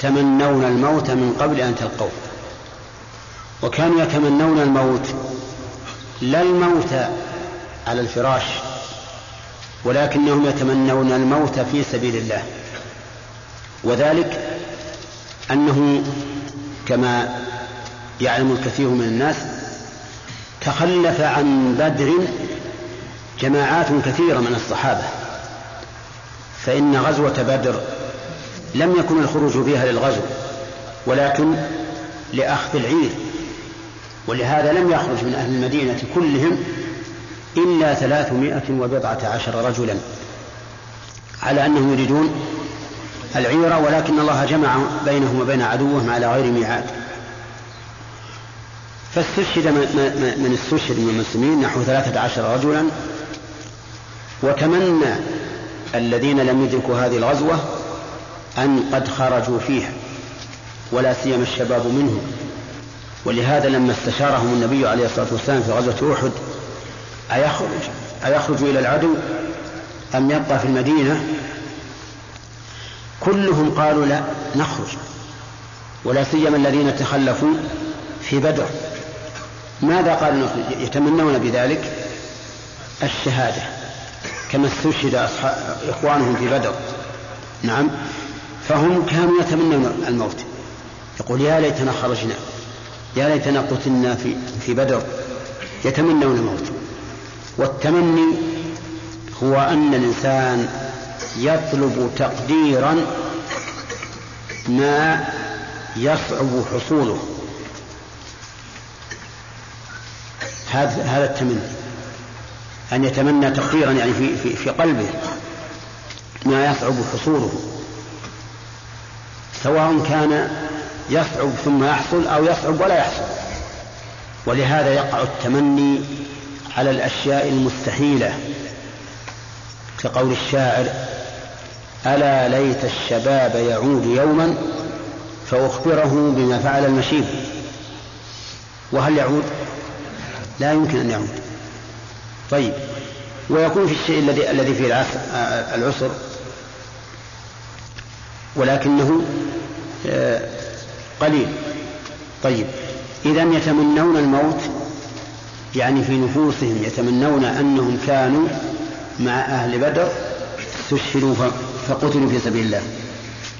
تمنون الموت من قبل أن تلقوه. وكانوا يتمنون الموت، لا الموت على الفراش، ولكنهم يتمنون الموت في سبيل الله، وذلك أنه كما يعلم الكثير من الناس تخلف عن بدر جماعات كثيرة من الصحابة، فإن غزوة بدر لم يكن الخروج فيها للغزو ولكن لأخذ العير، ولهذا لم يخرج من أهل المدينة كلهم إلا ثلاثمائة وبضعة عشر رجلا، على أنهم يريدون العيرة، ولكن الله جمع بينهم وبين عدوهم على غير ميعاد. فاستشهد من استشهد من المسلمين نحو ثلاثة عشر رجلا، وتمنى الذين لم يدركوا هذه الغزوة أن قد خرجوا فيها، ولا سيما الشباب منهم، ولهذا لما استشارهم النبي عليه الصلاة والسلام في غزوة أحد أيخرج أيخرج إلى العدو أم يبقى في المدينة، كلهم قالوا لا نخرج، ولا سيما الذين تخلفوا في بدر. ماذا قالوا؟ يتمنون بذلك الشهادة كما استشهد إخوانهم في بدر. نعم، فهم كانوا يتمنون الموت، يقول يا ليتنا خرجنا، يا ليتنا قتلنا في في بدر، يتمنون الموت. والتمني هو أن الإنسان يطلب تقديرا ما يصعب حصوله، هذا هذا التمني، أن يتمنى تقديرا يعني في في في قلبه ما يصعب حصوله، سواء كان يصعب ثم يحصل أو يصعب ولا يحصل. ولهذا يقع التمني على الأشياء المستحيلة، كقول الشاعر: ألا ليت الشباب يعود يوما فأخبره بما فعل المشيب. وهل يعود؟ لا يمكن أن يعود. طيب، ويكون في الشيء الذي الذي فيه العسر، ولكنه قليل. طيب، إذن يتمنون الموت يعني في نفوسهم يتمنون أنهم كانوا مع أهل بدر استشهدوا فقتلوا في سبيل الله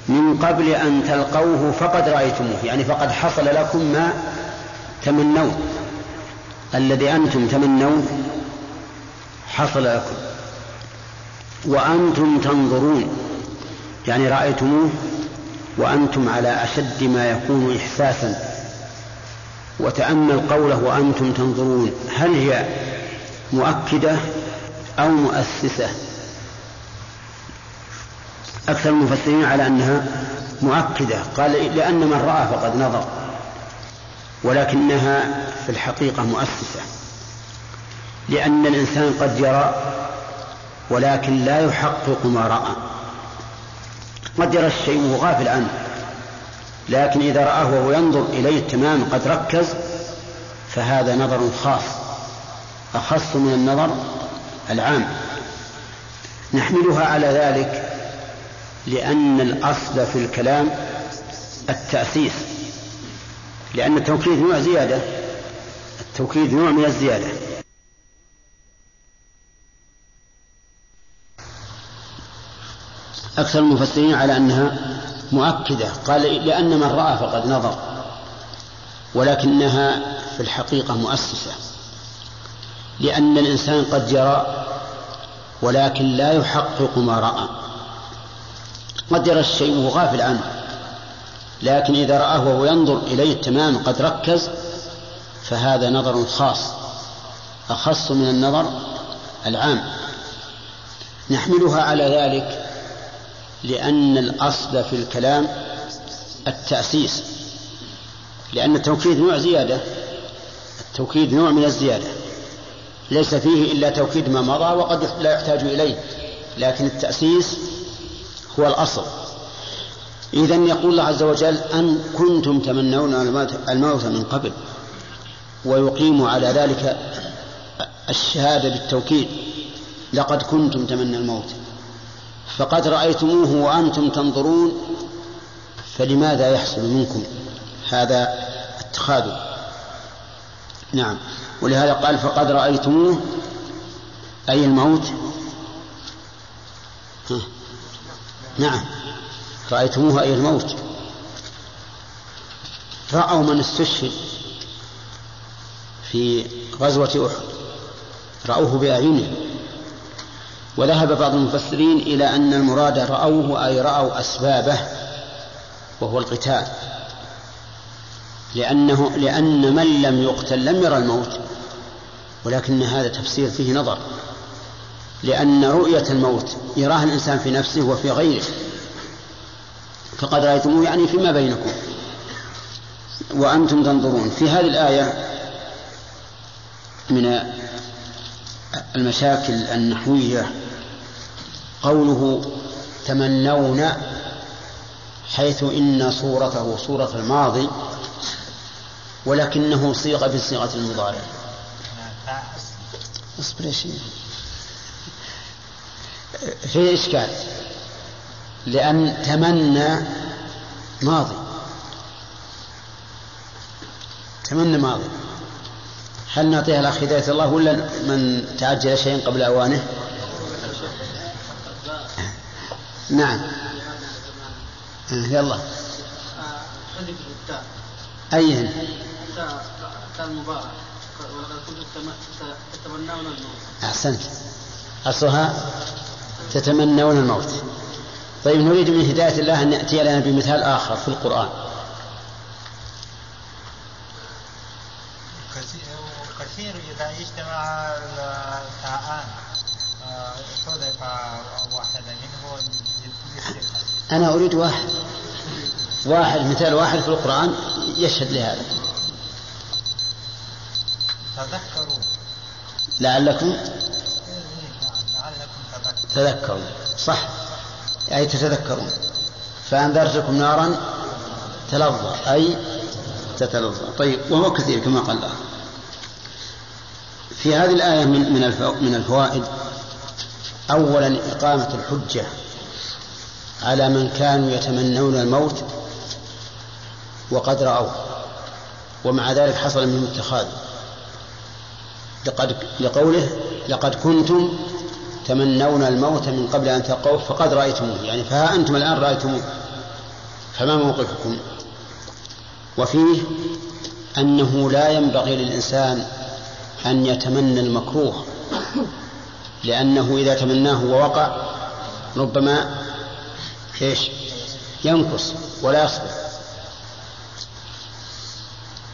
من قبل أن تلقوه فقد رأيتموه، يعني فقد حصل لكم ما تمنون، الذي أنتم تمنون حصل لكم وأنتم تنظرون، يعني رأيتموه وأنتم على أشد ما يكون إحساسا. وتأمل قوله وأنتم تنظرون، هل هي مؤكدة أو مؤسسة؟ أكثر المفسرين على أنها مؤكدة، قال لأن من رأى فقد نظر، ولكنها في الحقيقة مؤسسة، لأن الإنسان قد يرى ولكن لا يحقق ما رأى. قد يرى الشيء غافل عنه، لكن إذا رآه وهو ينظر إليه تماما قد ركز، فهذا نظر خاص، أخص من النظر العام. نحملها على ذلك لأن الأصل في الكلام التأسيس، لأن التوكيد نوع زيادة، التوكيد نوع من الزيادة. أكثر المفسرين على أنها مؤكدة، قال لأن من رأى فقد نظر، ولكنها في الحقيقة مؤسسة، لأن الإنسان قد يرى ولكن لا يحقق ما رأى. قد يرى الشيء غافل عنه، لكن إذا رآه وهو ينظر إليه تماما قد ركز، فهذا نظر خاص، أخص من النظر العام. نحملها على ذلك لأن الأصل في الكلام التأسيس، لأن التوكيد نوع زيادة، التوكيد نوع من الزيادة، ليس فيه إلا توكيد ما مضى وقد لا يحتاج إليه، لكن التأسيس هو الأصل. إذن يقول الله عز وجل أن كنتم تمنون الموت من قبل، ويقيم على ذلك الشهادة بالتوكيد، لقد كنتم تمنى الموت فقد رأيتموه وأنتم تنظرون، فلماذا يحصل منكم هذا التخاذل؟ نعم، ولهذا قال فقد رأيتموه أي الموت. نعم، رأيتموه أي الموت، رأوا من استشهد في غزوة أحد، رأوه بأعينهم. وذهب بعض المفسرين إلى أن المراد رأوه أي رأوا أسبابه وهو القتال، لأنه لأن من لم يقتل لم يرى الموت، ولكن هذا تفسير فيه نظر، لأن رؤية الموت يراها الإنسان في نفسه وفي غيره، فقد رأيتموه يعني فيما بينكم وأنتم تنظرون. في هذه الآية من المشاكل النحوية قوله تمنون، حيث إن صورته صورة الماضي ولكنه صيغة في صيغة المضارع. اصبر يا شيخ، في إشكال لأن تمنى ماضي، تمنى ماضي، هل نعطيها الأخ هداية الله ولا من تعجل شيئا قبل أوانه؟ نعم يلا. خليك التاء أيهن؟ التاء المبارك، ولقد كنتم تتمنون الموت. أحسنت، أصلها تتمنون الموت. طيب، نريد من هداية الله أن يأتي لنا بمثال آخر في القرآن. كثير إذا اجتمع التاءان صدف واحد منه. أنا أريد واحد واحد مثال واحد في القرآن يشهد لهذا. تذكروا لعلكم تذكروا، صح، أي تتذكرون، فأنذرتكم نارا تلظى أي تتلظى. طيب، وهو كثير كما قال الله في هذه الآية من الفوائد. أولا، إقامة الحجة على من كانوا يتمنون الموت وقد رأوه ومع ذلك حصل منهم اتخاذ، لقوله لقد كنتم تمنون الموت من قبل أن تلقوه فقد رأيتموه، يعني فها أنتم الآن رأيتموه فما موقفكم. وفيه أنه لا ينبغي للإنسان أن يتمنى المكروه، لأنه إذا تمناه ووقع ربما إيش ينقص ولا يصبر.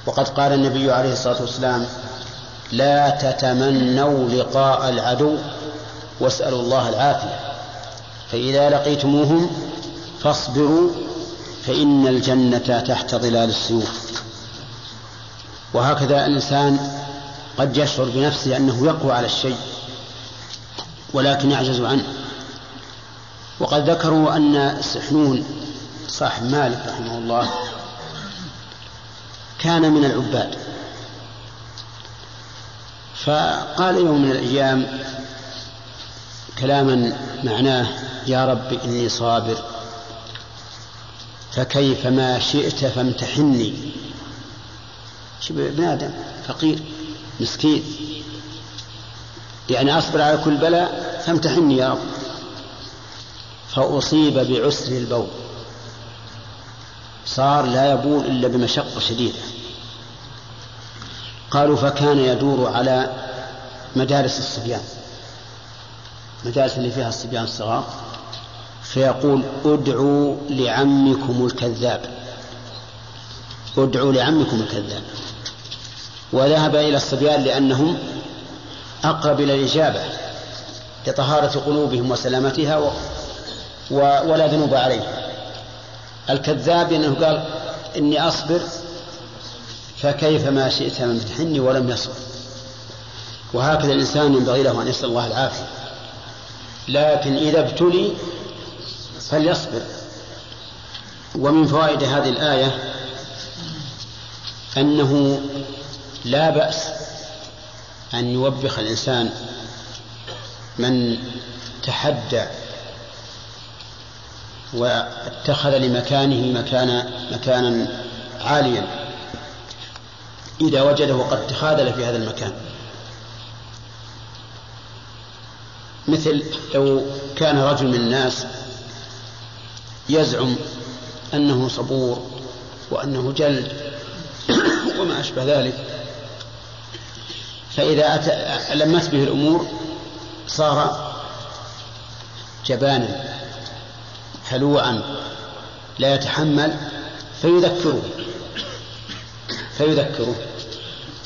وقد قال النبي عليه الصلاة والسلام لا تتمنوا لقاء العدو واسألوا الله العافية، فإذا لقيتموهم فاصبروا فإن الجنة تحت ظلال السيوف. وهكذا الإنسان قد يشعر بنفسه أنه يقوى على الشيء ولكن يعجز عنه. وقد ذكروا أن السحنون صاحب مالك رحمه الله كان من العباد، فقال يوم من الأيام كلاما معناه يا رب إني صابر فكيف ما شئت فامتحني. شبه ابن آدم فقير مسكين، يعني أصبر على كل بلاء فامتحني يا رب. فأصيب بعسر البول، صار لا يبول إلا بمشقة شديدة. قالوا فكان يدور على مدارس الصبيان، مدارس اللي فيها الصبيان الصغار، فيقول ادعوا لعمكم الكذاب، ادعوا لعمكم الكذاب. وذهب إلى الصبيان لأنهم أقرب إلى الإجابة لطهارة قلوبهم وسلامتها و ولا ذنوب عليه. الكذاب انه قال اني اصبر فكيف ما شئت من امتحني ولم يصبر. وهكذا الانسان ينبغي له ان يسال الله العافيه، لكن اذا ابتلي فليصبر. ومن فوائد هذه الايه انه لا باس ان يوبخ الانسان من تحدى واتخذ لمكانه مكانا, مكانا عاليا إذا وجده قد تخاذل في هذا المكان. مثل لو كان رجل من الناس يزعم أنه صبور وأنه جلد وما أشبه ذلك، فإذا أت... لمت به الأمور صار جبانا هلوعا لا يتحمل، فيذكره فيذكره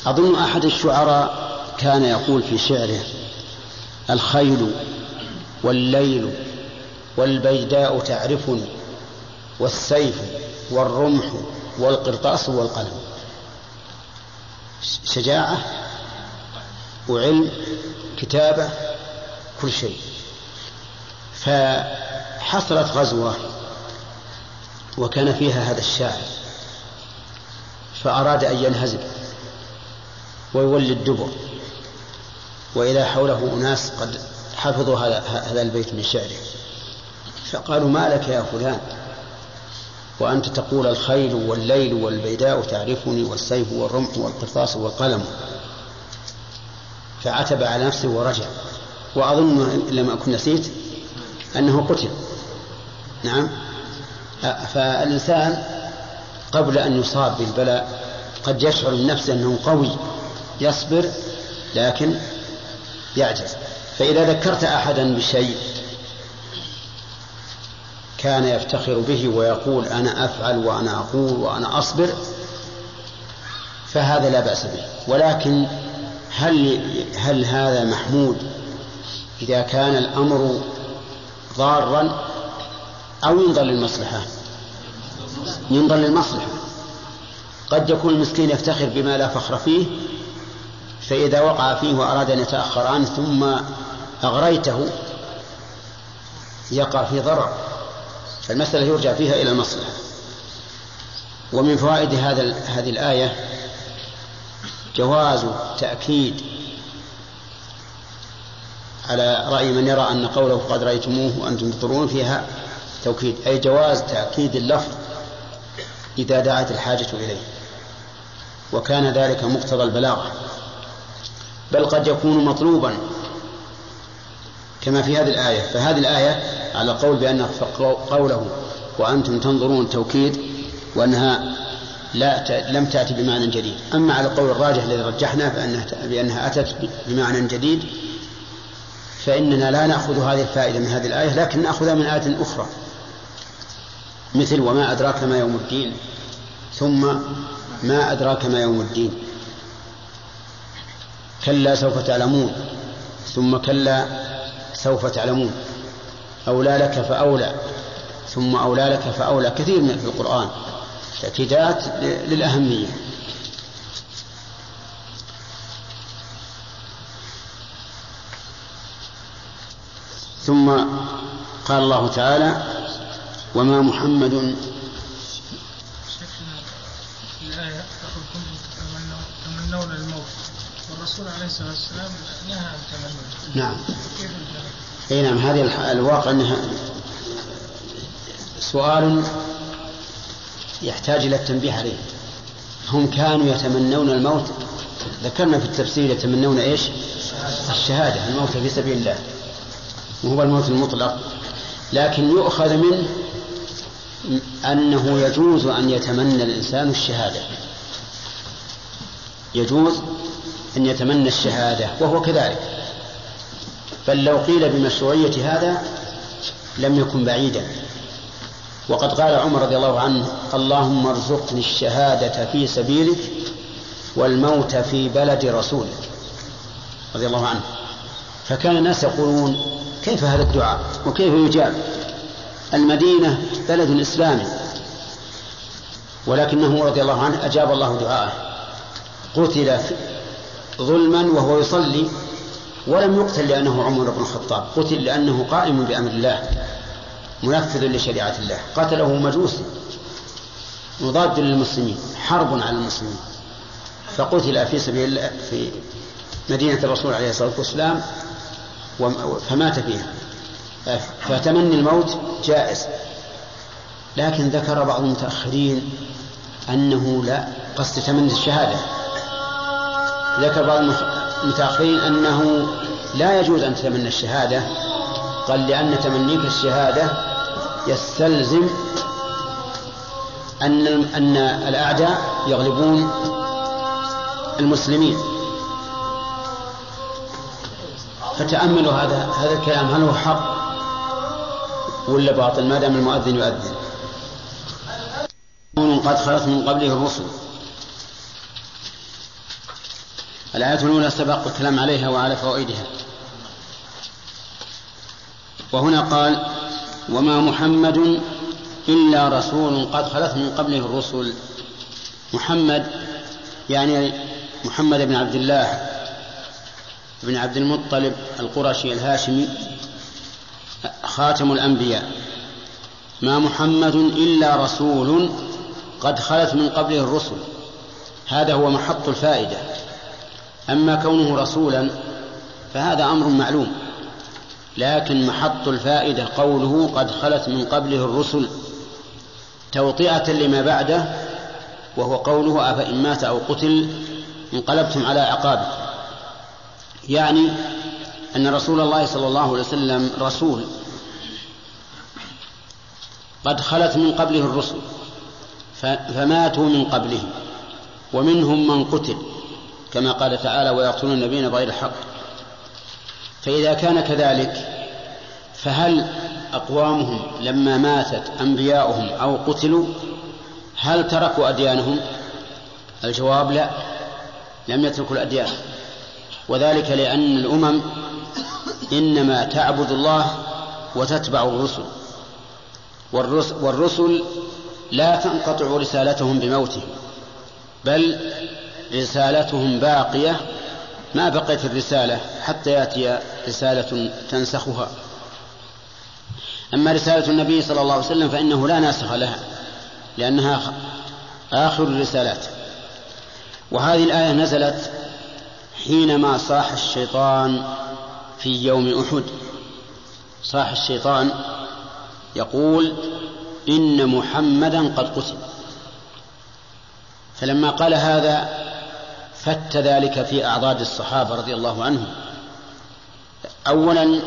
أظن أحد الشعراء كان يقول في شعره الخيل والليل والبيداء تعرفني والسيف والرمح والقرطاس والقلم. شجاعة وعلم كتابة كل شيء. ف حصلت غزوة وكان فيها هذا الشاعر، فأراد أن ينهزم ويولي الدبر، وإلى حوله أناس قد حفظوا هذا البيت من شعره، فقالوا ما لك يا فلان وأنت تقول الخيل والليل والبيداء تعرفني والسيف والرمح والقرطاس والقلم، فعتب على نفسه ورجع، وأظن لما أكون نسيت أنه قتل. نعم، فالإنسان قبل أن يصاب بالبلاء قد يشعر بنفسه أنه قوي يصبر لكن يعجز، فإذا ذكرت أحدا بشيء كان يفتخر به ويقول أنا أفعل وأنا أقول وأنا أصبر، فهذا لا بأس به. ولكن هل, هل هذا محمود إذا كان الأمر ضارا أو ينظر للمصلحة؟ ينظر للمصلحة. قد يكون المسكين يفتخر بما لا فخر فيه، فإذا وقع فيه وأراد أن يتأخر عنه ثم أغريته يقع في ضرر، فالمسألة يرجع فيها إلى المصلحة. ومن فوائد هذا هذه الآية جواز تأكيد على رأي من يرى أن قوله قد رأيتموه وأنتم تبصرون فيها توكيد، أي جواز تأكيد اللفظ إذا دعت الحاجة إليه، وكان ذلك مقتضى البلاغة، بل قد يكون مطلوبا كما في هذه الآية. فهذه الآية على قول بأن قوله وأنتم تنظرون توكيد، وأنها لا لم تأتي بمعنى جديد. أما على قول الراجح الذي رجحنا فإنها بأنها أتت بمعنى جديد، فإننا لا نأخذ هذه الفائدة من هذه الآية، لكن نأخذها من آية أخرى مثل وما أدراك ما يوم الدين ثم ما أدراك ما يوم الدين، كلا سوف تعلمون ثم كلا سوف تعلمون، أولى لك فأولى ثم أولى لك فأولى، كثير من في القرآن تأكيدات للأهمية. ثم قال الله تعالى وما محمد. الآية تقول كنتم تمنون الموت، والرسول عليه الصلاة والسلام نهى عن تمنون. نعم. أي نعم، هذه الواقع أنها سؤال يحتاج إلى التنبيه عليه. هم كانوا يتمنون الموت، ذكرنا في التفسير يتمنون إيش؟ الشهادة، الموت في سبيل الله، وهو الموت المطلق. لكن يؤخذ منه أنه يجوز أن يتمنى الإنسان الشهادة، يجوز أن يتمنى الشهادة وهو كذلك، بل لو قيل بمشروعية هذا لم يكن بعيدا. وقد قال عمر رضي الله عنه اللهم ارزقني الشهادة في سبيلك والموت في بلد رسولك، رضي الله عنه. فكان الناس يقولون كيف هذا الدعاء وكيف يجاب؟ المدينة بلد إسلامي، ولكنه رضي الله عنه أجاب الله دعاءه، قتل ظلما وهو يصلي ولم يقتل لأنه عمر بن الخطاب، قتل لأنه قائم بأمر الله منفذ لشريعة الله، قتله مجوس مضاد للمسلمين، حرب على المسلمين، فقتل في سبيل الله في مدينة الرسول عليه الصلاة والسلام فمات فيها. فتمني الموت جائز، لكن ذكر بعض المتأخرين أنه لا قصد تمني الشهادة، ذكر بعض المتأخرين أنه لا يجوز أن تتمنى الشهادة، قال لأن تمنيك الشهادة يستلزم أن أن الأعداء يغلبون المسلمين. فتأملوا هذا هذا الكلام، هل هو حق ولا باطل؟ ما دام المؤذن يؤذن. قد خلت من قبله الرسل. الآية الأولى سبق الكلام عليها وعلى فوائدها، وهنا قال وما محمد إلا رسول قد خلت من قبله الرسل. محمد يعني محمد بن عبد الله بن عبد المطلب القرشي الهاشمي خاتم الأنبياء. ما محمد إلا رسول قد خلت من قبله الرسل، هذا هو محط الفائدة. أما كونه رسولا فهذا أمر معلوم، لكن محط الفائدة قوله قد خلت من قبله الرسل توطئة لما بعده، وهو قوله أفإن مات أو قتل انقلبتم على عقابكم، يعني أن رسول الله صلى الله عليه وسلم رسول قد خلت من قبله الرسل فماتوا من قبله، ومنهم من قتل كما قال تعالى ويقتلون النبيين بغير حق. فإذا كان كذلك فهل أقوامهم لما ماتت أنبياؤهم أو قتلوا هل تركوا أديانهم؟ الجواب لا، لم يتركوا الأديان، وذلك لأن الأمم إنما تعبد الله وتتبع الرسل، والرسل لا تنقطع رسالتهم بموتهم، بل رسالتهم باقية ما بقيت الرسالة حتى يأتي رسالة تنسخها. أما رسالة النبي صلى الله عليه وسلم فإنه لا ناسخ لها لأنها آخر الرسالات. وهذه الآية نزلت حينما صاح الشيطان في يوم أحد، صاح الشيطان يقول إن محمدا قد قتل، فلما قال هذا فت ذلك في أعضاد الصحابة رضي الله عنهم، أولا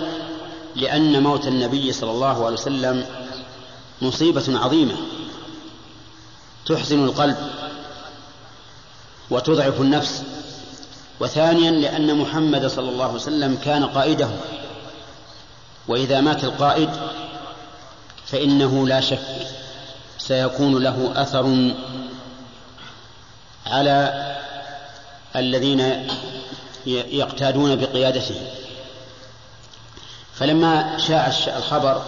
لأن موت النبي صلى الله عليه وسلم مصيبة عظيمة تحزن القلب وتضعف النفس، وثانيا لأن محمد صلى الله عليه وسلم كان قائده، وإذا مات القائد فإنه لا شك سيكون له أثر على الذين يقتادون بقيادته. فلما شاع الخبر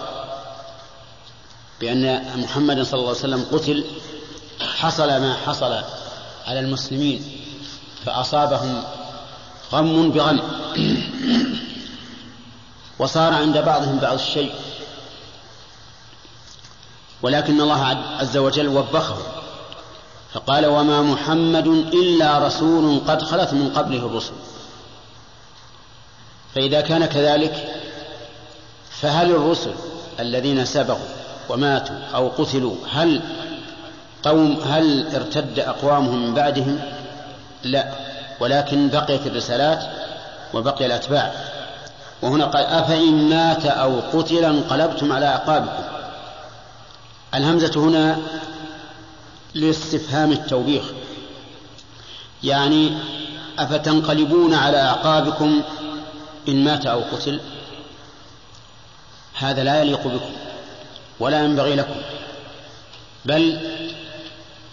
بأن محمد صلى الله عليه وسلم قتل حصل ما حصل على المسلمين، فأصابهم غم بغم، وصار عند بعضهم بعض الشيء، ولكن الله عز وجل وبخه فقال وما محمد إلا رسول قد خلت من قبله الرسل. فإذا كان كذلك فهل الرسل الذين سبقوا وماتوا أو قتلوا هل قوم هل ارتد أقوامهم من بعدهم؟ لا، ولكن بقيت الرسالات وبقي الأتباع. وهنا قال أفإن مات أو قتل انقلبتم على عقابكم، الهمزة هنا لاستفهام التوبيخ، يعني أفتنقلبون على أعقابكم إن مات أو قتل؟ هذا لا يليق بكم ولا ينبغي لكم، بل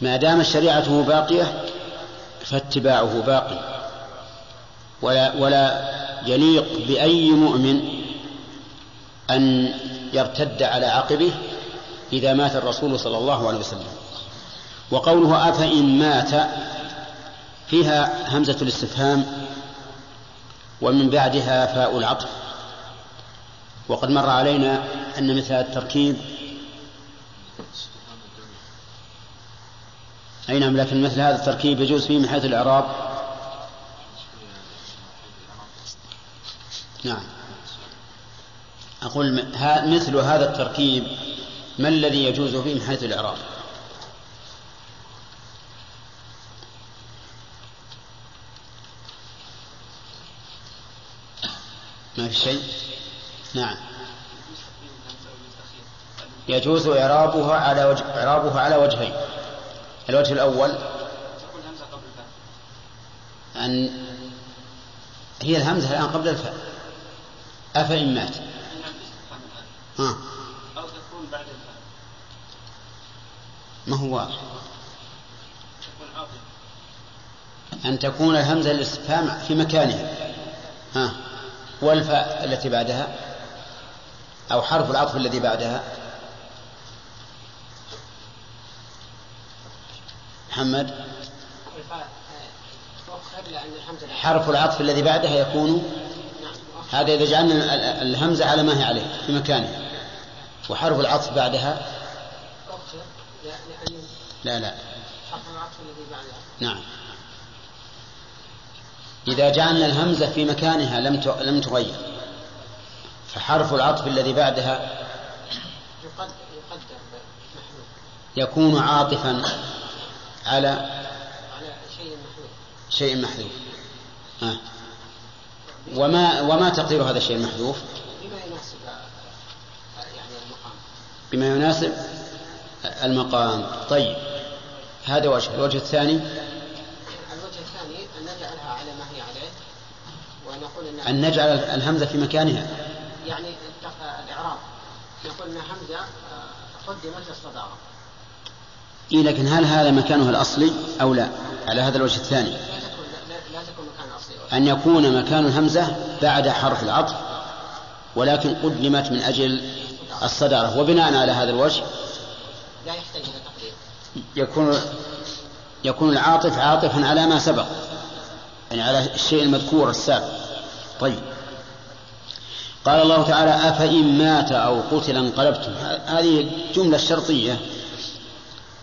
ما دام شريعته باقية فاتباعه باقي، ولا, ولا يليق بأي مؤمن أن يرتد على عقبه إذا مات الرسول صلى الله عليه وسلم. وقوله أفإن مات فيها همزة الاستفهام ومن بعدها فاء العطف، وقد مر علينا أن مثل التركيب أينهم، لكن مثل هذا التركيب يجوز فيه من حيث الإعراب. نعم، أقول مثل هذا التركيب ما الذي يجوز فيه من حيث الإعراب؟ ما في شيء. نعم، يجوز إعرابها على وجه إعرابها على وجهين. الوجه الأول أن هي الهمزة الآن قبل الفاء، أفإن مات ها أو تكون بعد الفاء، ما هو واضح أن تكون الهمزة الاستفهام في مكانها ها والفاء التي بعدها أو حرف العطف الذي بعدها. محمد حرف العطف الذي بعدها يكون هذا إذا جعلنا الهمزة على ما هي عليه في مكانها، وحرف العطف بعدها لا لا نعم إذا جعلنا الهمزة في مكانها لم تغير فحرف العطف الذي بعدها يكون عاطفا على شيء محذوف. آه. وما وما تقدير هذا الشيء المحذوف بما يناسب المقام. طيب هذا وجه. الوجه الثاني الوجه الثاني أن نجعلها على ما هي عليه ونقول أن نجعل الهمزة في مكانها، يعني الإعراب نقول أن همزة قدمت الصدارة. إيه لكن هل هذا مكانها الأصلي أو لا؟ على هذا الوجه الثاني لا تكون, لا تكون مكان أصلي، أن يكون مكان الهمزة بعد حرف العطف ولكن قدمت من أجل الصدارة، وبناء على هذا الوجه لا يحتاج إلى تقدير، يكون يكون العاطف عاطفا على ما سبق، يعني على الشيء المذكور السابق. طيب قال الله تعالى أفإن مات أو قتل انقلبتم. هذه جملة شرطية،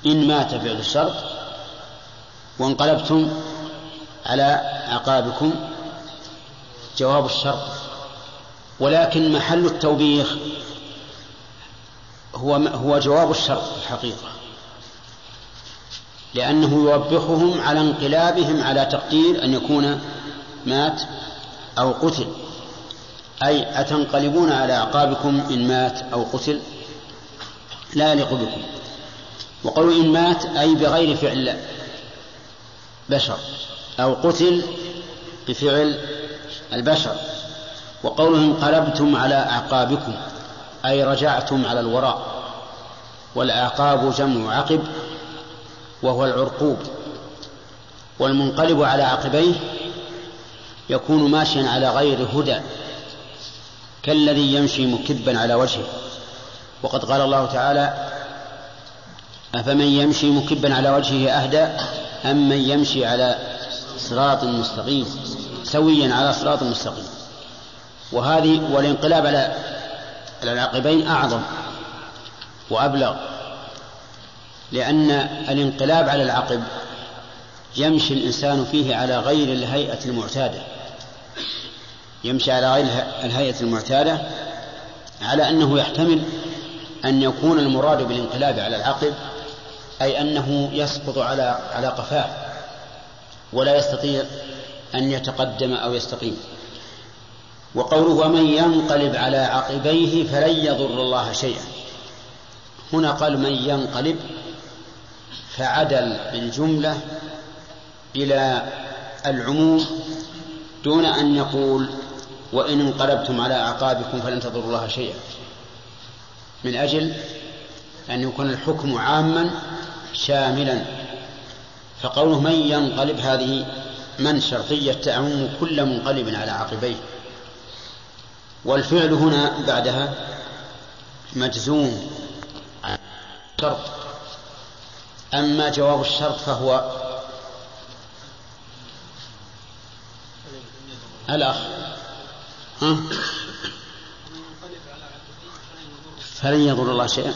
إن مات فعل الشرط، وانقلبتم على عقابكم جواب الشرط، ولكن محل التوبيخ هو هو جواب الشرط في الحقيقة، لأنه يوبخهم على انقلابهم على تقدير أن يكون مات أو قتل، أي أتنقلبون على عقابكم إن مات أو قتل، لا يليق بكم. وقالوا إن مات أي بغير فعل بشر، أو قتل بفعل البشر. وقولهم انقلبتم على أعقابكم أي رجعتم على الوراء، والأعقاب جمع عقب وهو العرقوب، والمنقلب على عقبيه يكون ماشيا على غير هدى كالذي يمشي مكبا على وجهه، وقد قال الله تعالى أفمن يمشي مكبا على وجهه أهدى أم من يمشي على صراط مستقيم سويا على صراط مستقيم. وهذه والانقلاب على العقبين أعظم وأبلغ، لأن الانقلاب على العقب يمشي الإنسان فيه على غير الهيئة المعتادة، يمشي على غير الهيئة المعتادة، على أنه يحتمل أن يكون المراد بالانقلاب على العقب أي أنه يسقط على على قفاه ولا يستطيع أن يتقدم أو يستقيم. وقوله ومن ينقلب على عقبيه فلن يضر الله شيئا، هنا قال من ينقلب فعدل بالجملة إلى العموم دون أن يقول وإن انقلبتم على أعقابكم فلن تضر الله شيئا، من أجل أن يكون الحكم عاما شاملا. فقوله من ينقلب هذه من شرطية تعم كل منقلب على عقبيه. والفعل هنا بعدها مجزوم شرط، أما جواب الشرط فهو الأخ ها؟ فلن يضر الله شيئا.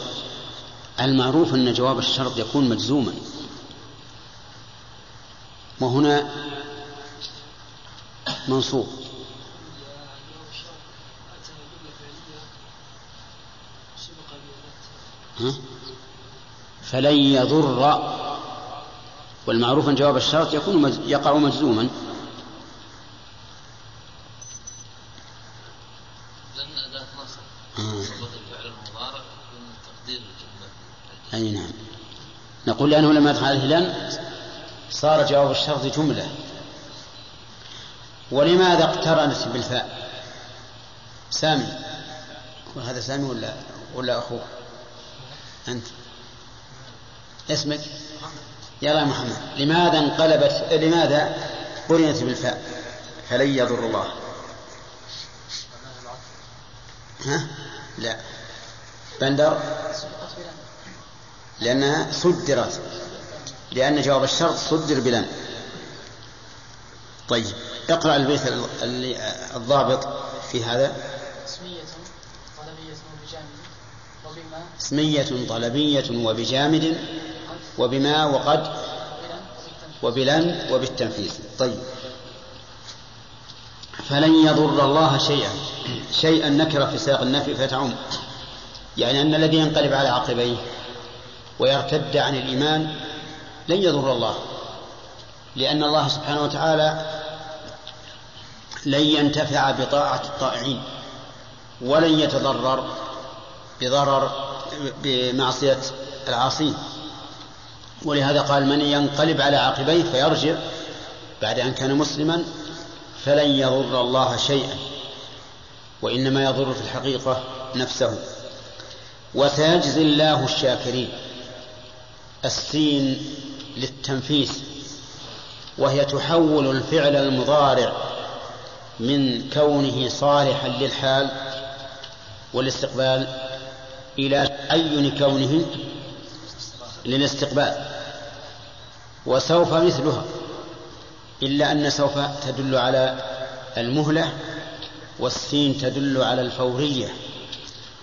المعروف أن جواب الشرط يكون مجزوما، وهنا منصوب. فلن يضر، والمعروف أن جواب الشرط يكون يقع مجزوما. أي نعم. نقول لأنه لما دخل الهلال صار جواب الشرط جملة. ولماذا اقترنت بالفاء؟ سامي، وهذا سامي ولا ولا أخوه أنت؟ اسمك؟ يا محمد. لماذا انقلبت؟ لماذا قرنت بالفاء؟ فلن يضر الله. ها؟ لا بندر، لأنها صدرت، لأن جواب الشرط صدر بلن. طيب اقرأ البيت الضابط في هذا. اسمية طلبية وبجامد وبما اسمية طلبية وبجامد وبما وقد وبلن وبالتنفيذ. طيب فلن يضر الله شيئا شيئا نكر في سياق النفي فتعم، يعني أن الذي ينقلب على عقبيه ويرتد عن الإيمان لن يضر الله، لأن الله سبحانه وتعالى لن ينتفع بطاعة الطائعين ولن يتضرر بضرر بمعصية العاصين. ولهذا قال من ينقلب على عقبيه فيرجع بعد أن كان مسلما فلن يضر الله شيئا، وإنما يضر في الحقيقة نفسه. وسيجزي الله الشاكرين، السين للتنفيس، وهي تحول الفعل المضارع من كونه صالحا للحال والاستقبال إلى تعين كونه للاستقبال. وسوف مثلها، إلا أن سوف تدل على المهلة والسين تدل على الفورية.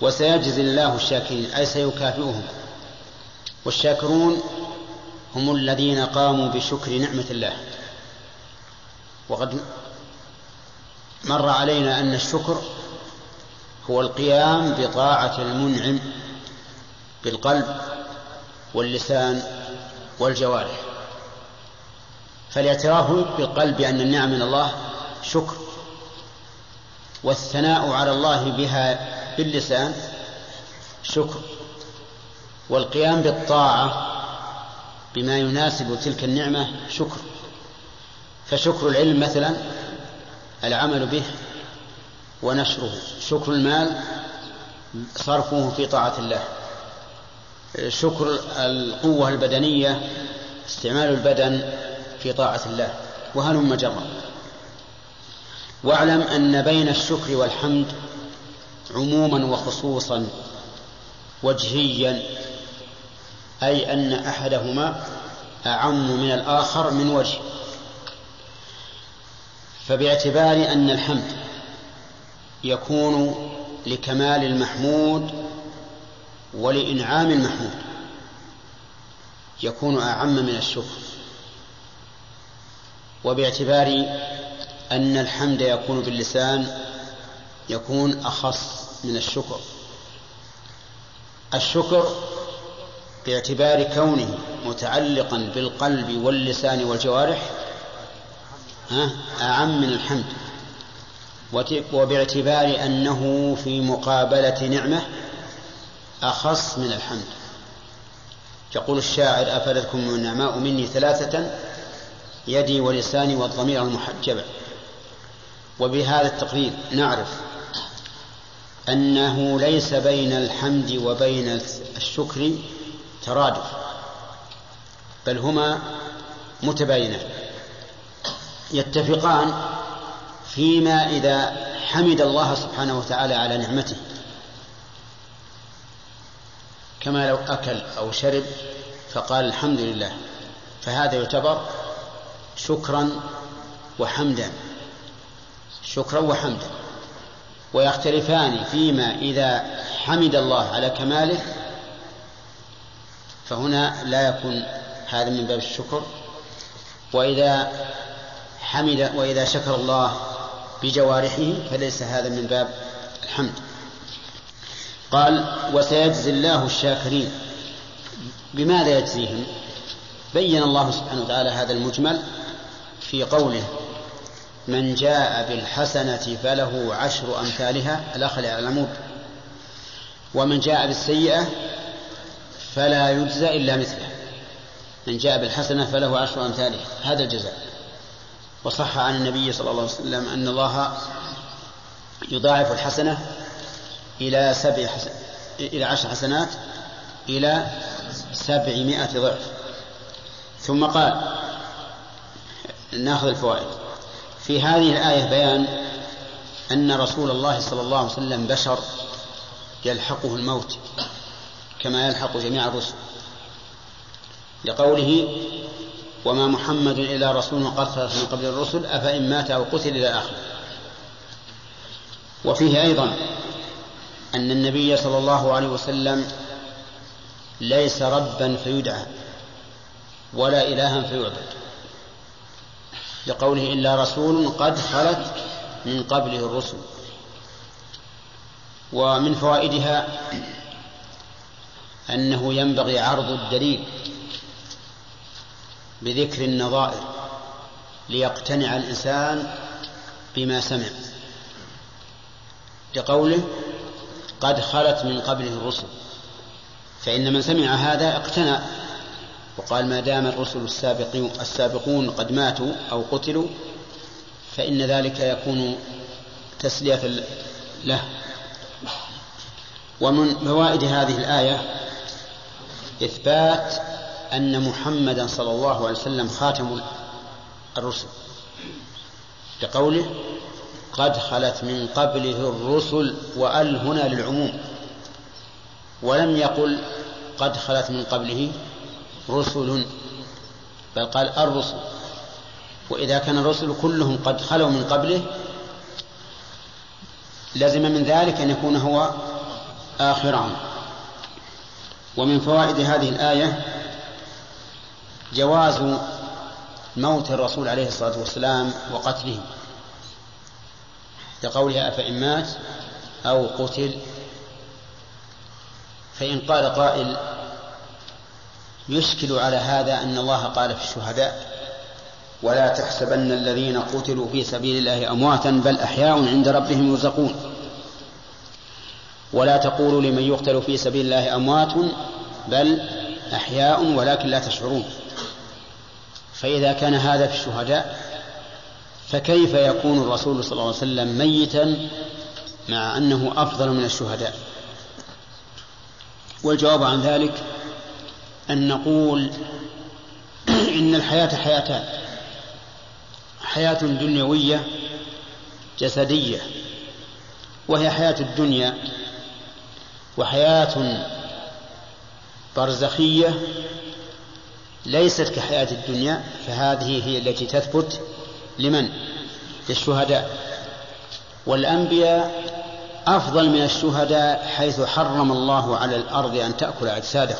وسيجزي الله الشاكرين أي سيكافئهم، والشاكرون هم الذين قاموا بشكر نعمة الله. وقد مر علينا أن الشكر هو القيام بطاعة المنعم بالقلب واللسان والجوارح، فالاعتراف بالقلب أن النعم من الله شكر، والثناء على الله بها باللسان شكر، والقيام بالطاعة بما يناسب تلك النعمة شكر. فشكر العلم مثلا العمل به ونشره، شكر المال صرفه في طاعة الله، شكر القوة البدنية استعمال البدن في طاعة الله، وهلم جرا. واعلم أن بين الشكر والحمد عموما وخصوصا وجهيا، أي أن أحدهما أعم من الآخر من وجه. فباعتبار أن الحمد يكون لكمال المحمود ولإنعام المحمود يكون أعم من الشكر، وباعتبار أن الحمد يكون باللسان يكون أخص من الشكر. الشكر باعتبار كونه متعلقا بالقلب واللسان والجوارح أعم من الحمد، وباعتبار أنه في مقابلة نعمة أخص من الحمد. يقول الشاعر أفادتكم النعماء مني ثلاثة يدي ولساني والضمير المحجبة. وبهذا التقرير نعرف أنه ليس بين الحمد وبين الشكر ترادف، بل هما متباينان يتفقان فيما إذا حمد الله سبحانه وتعالى على نعمته، كما لو أكل أو شرب فقال الحمد لله، فهذا يعتبر شكرا وحمدا شكرا وحمدا. ويختلفان فيما إذا حمد الله على كماله، فهنا لا يكون هذا من باب الشكر. وإذا حمد وإذا شكر الله بجوارحه فليس هذا من باب الحمد. قال وسيجزي الله الشاكرين، بماذا يجزيهم؟ بين الله سبحانه وتعالى هذا المجمل في قوله من جاء بالحسنة فله عشر أمثالها الأخل على العمود، ومن جاء بالسيئة فلا يجزى إلا مثله. من جاء بالحسنة فله عشر أمثالها، هذا الجزاء. وصح عن النبي صلى الله عليه وسلم أن الله يضاعف الحسنة إلى سبع حسن... إلى عشر حسنات إلى سبعمائة ضعف. ثم قال نأخذ الفوائد في هذه الآية، بيان أن رسول الله صلى الله عليه وسلم بشر يلحقه الموت كما يلحق جميع الرسل، لقوله وما محمد إلا رسول قد خلت من قبل الرسل أفإن مات أو قتل إلى آخره. وفيه أيضا أن النبي صلى الله عليه وسلم ليس ربا فيدعى ولا إلها فيعبد، لقوله إلا رسول قد خلت من قبله الرسل. ومن فوائدها أنه ينبغي عرض الدليل بذكر النظائر ليقتنع الإنسان بما سمع، لقوله قد خلت من قبله الرسل، فإن من سمع هذا اقتنع وقال ما دام الرسل السابقون قد ماتوا أو قتلوا فإن ذلك يكون تسلية له. ومن فوائد هذه الآية إثبات أن محمدا صلى الله عليه وسلم خاتم الرسل، لقوله قد خلت من قبله الرسل، وأل هنا للعموم، ولم يقل قد خلت من قبله رسل، بل قال الرسل، وإذا كان الرسل كلهم قد خلوا من قبله لازم من ذلك أن يكون هو آخرهم. ومن فوائد هذه الآية جواز موت الرسول عليه الصلاة والسلام وقتله، لقولها أفإن مات أو قتل. فإن قال قائل يشكل على هذا أن الله قال في الشهداء ولا تحسبن الذين قتلوا في سبيل الله أمواتا بل أحياء عند ربهم يرزقون، ولا تقولوا لمن يقتل في سبيل الله أموات بل أحياء ولكن لا تشعرون، فإذا كان هذا في الشهداء فكيف يكون الرسول صلى الله عليه وسلم ميتا مع أنه أفضل من الشهداء؟ والجواب عن ذلك أن نقول إن الحياة حياتان، حياة دنيوية جسدية وهي حياة الدنيا، وحياة برزخية ليست كحياة الدنيا، فهذه هي التي تثبت لمن؟ للشهداء. والأنبياء أفضل من الشهداء حيث حرم الله على الأرض أن تأكل أجسادهم،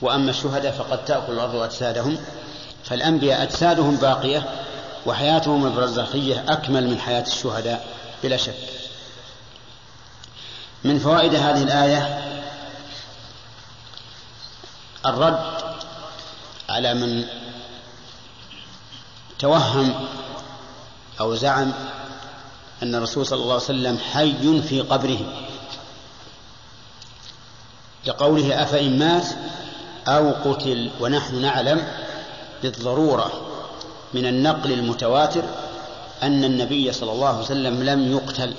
وأما الشهداء فقد تأكل الأرض أجسادهم، فالأنبياء أجسادهم باقية وحياتهم البرزخية أكمل من حياة الشهداء بلا شك. من فوائد هذه الآية الرد على من توهم أو زعم أن الرسول صلى الله عليه وسلم حي في قبره، لقوله أفإن مات أو قتل، ونحن نعلم بالضرورة من النقل المتواتر أن النبي صلى الله عليه وسلم لم يقتل،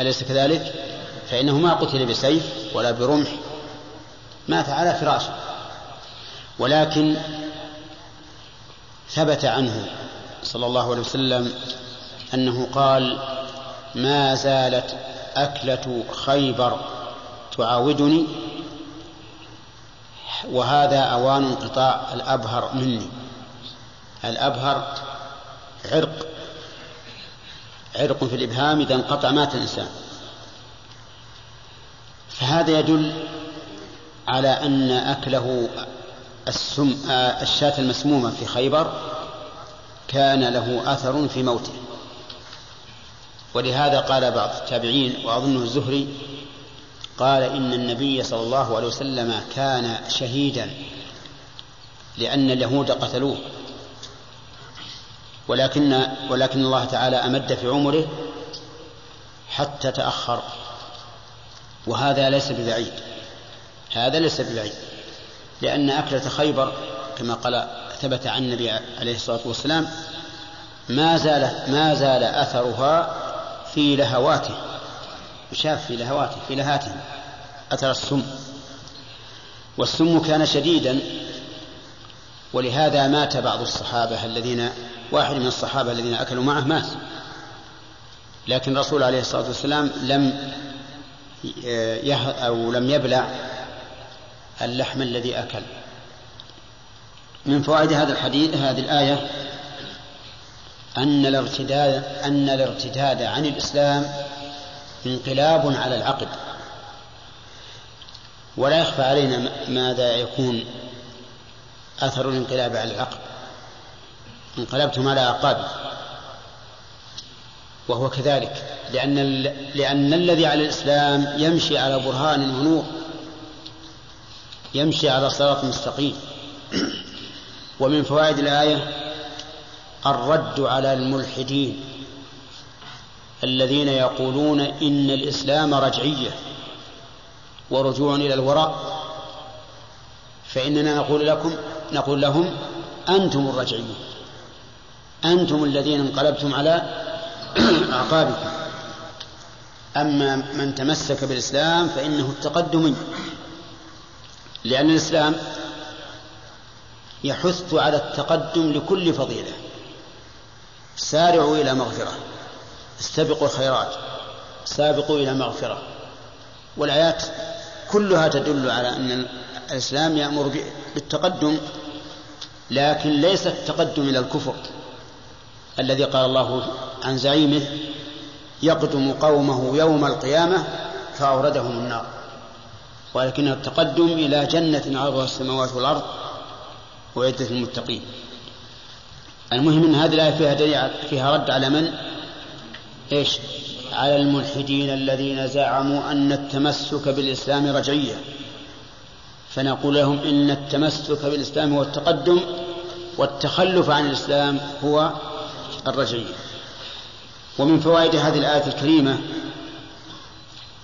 أليس كذلك؟ فإنه ما قتل بسيف ولا برمح، مات على فراشه، ولكن ثبت عنه صلى الله عليه وسلم أنه قال ما زالت أكلة خيبر تعاودني وهذا أوان انقطاع الأبهر مني. الأبهر عرق، عرق في الإبهام إذا انقطع مات الإنسان، فهذا يدل على أن أكله السم... الشاة المسمومة في خيبر كان له أثر في موته، ولهذا قال بعض التابعين وأظنه الزهري قال إن النبي صلى الله عليه وسلم كان شهيدا لأن اليهود قتلوه، ولكن, ولكن الله تعالى أمد في عمره حتى تأخر، وهذا ليس ببعيد، هذا ليس ببعيد، لأن أكلة خيبر كما قال ثبت عن النبي عليه الصلاة والسلام ما زال, ما زال أثرها في لهواته، يشاف في لهواته في لهاته أثر السم، والسم كان شديدا، ولهذا مات بعض الصحابة الذين واحد من الصحابة الذين أكلوا معه مات، لكن الرسول عليه الصلاة والسلام لم يه أو لم يبلع اللحم الذي أكل. من فوائد هذا الحديث هذه الآية أن الارتداد أن الارتداد عن الإسلام انقلاب على العقد، ولا يخفى علينا ماذا يكون أثر الانقلاب على العقد، انقلبتم على عقابكم. وهو كذلك، لأن, لأن الذي على الإسلام يمشي على برهان ونور، يمشي على صراط مستقيم. ومن فوائد الآية الرد على الملحدين الذين يقولون إن الإسلام رجعية ورجوع إلى الوراء، فإننا نقول لكم نقول لهم أنتم الرجعيون، أنتم الذين انقلبتم على عقابكم. أما من تمسك بالإسلام فإنه التقدمي، لأن الإسلام يحث على التقدم لكل فضيلة. سارعوا إلى مغفرة، استبقوا الخيرات، سابقوا إلى مغفرة. والآيات كلها تدل على أن الإسلام يأمر بالتقدم، لكن ليس التقدم إلى الكفر الذي قال الله عن زعيمه يقدم قومه يوم القيامة فأوردهم النار، ولكنه التقدم إلى جنة عرضها السماوات والأرض وعدة المتقين. المهم أن هذه الآية فيها, فيها رد على من؟ إيش؟ على الملحدين الذين زعموا أن التمسك بالإسلام رجعية. فنقول لهم إن التمسك بالإسلام هو التقدم، والتخلف عن الإسلام هو الرجعية. ومن فوائد هذه الآية الكريمة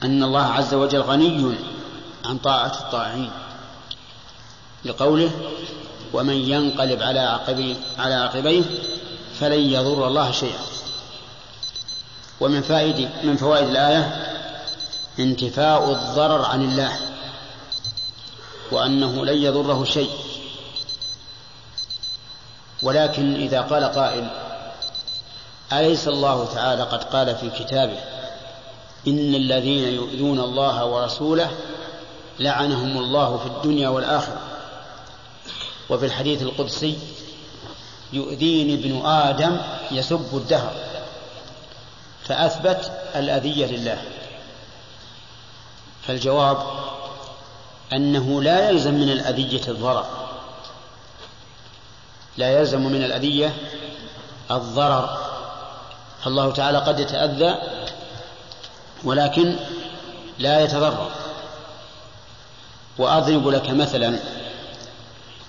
أن الله عز وجل غني عن طاعة الطاعين، لقوله ومن ينقلب على عقبيه على عقبيه فلن يضر الله شيئا. ومن فوائد من فوائد الآية انتفاء الضرر عن الله، وأنه لن يضره شيء. ولكن إذا قال قائل أليس الله تعالى قد قال في كتابه إن الذين يؤذون الله ورسوله لعنهم الله في الدنيا والآخرة، وفي الحديث القدسي يؤذيني ابن آدم يسب الدهر، فأثبت الأذية لله. فالجواب أنه لا يلزم من الأذية الضرر، لا يلزم من الأذية الضرر. فالله تعالى قد يتأذى ولكن لا يتضرر. وأضرب لك مثلا،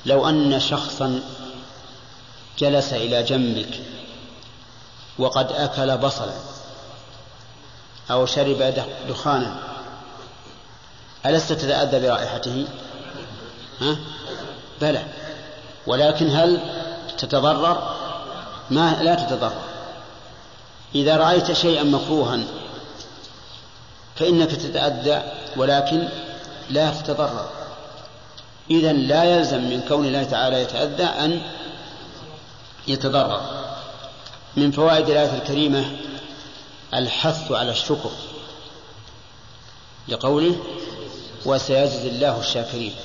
لو أن شخصا جلس إلى جنبك وقد أكل بصلا أو شرب دخانا، ألست تتأذى برائحته؟ ها؟ بلى، ولكن هل تتضرر؟ ما لا تتضرر. إذا رأيت شيئا مكروها فإنك تتأذى ولكن لا تتضرر. إذن لا يلزم من كون الله تعالى يتأذى أن يتضرر. من فوائد الآية الكريمة الحث على الشكر، لقوله وسيجزي الله الشاكرين.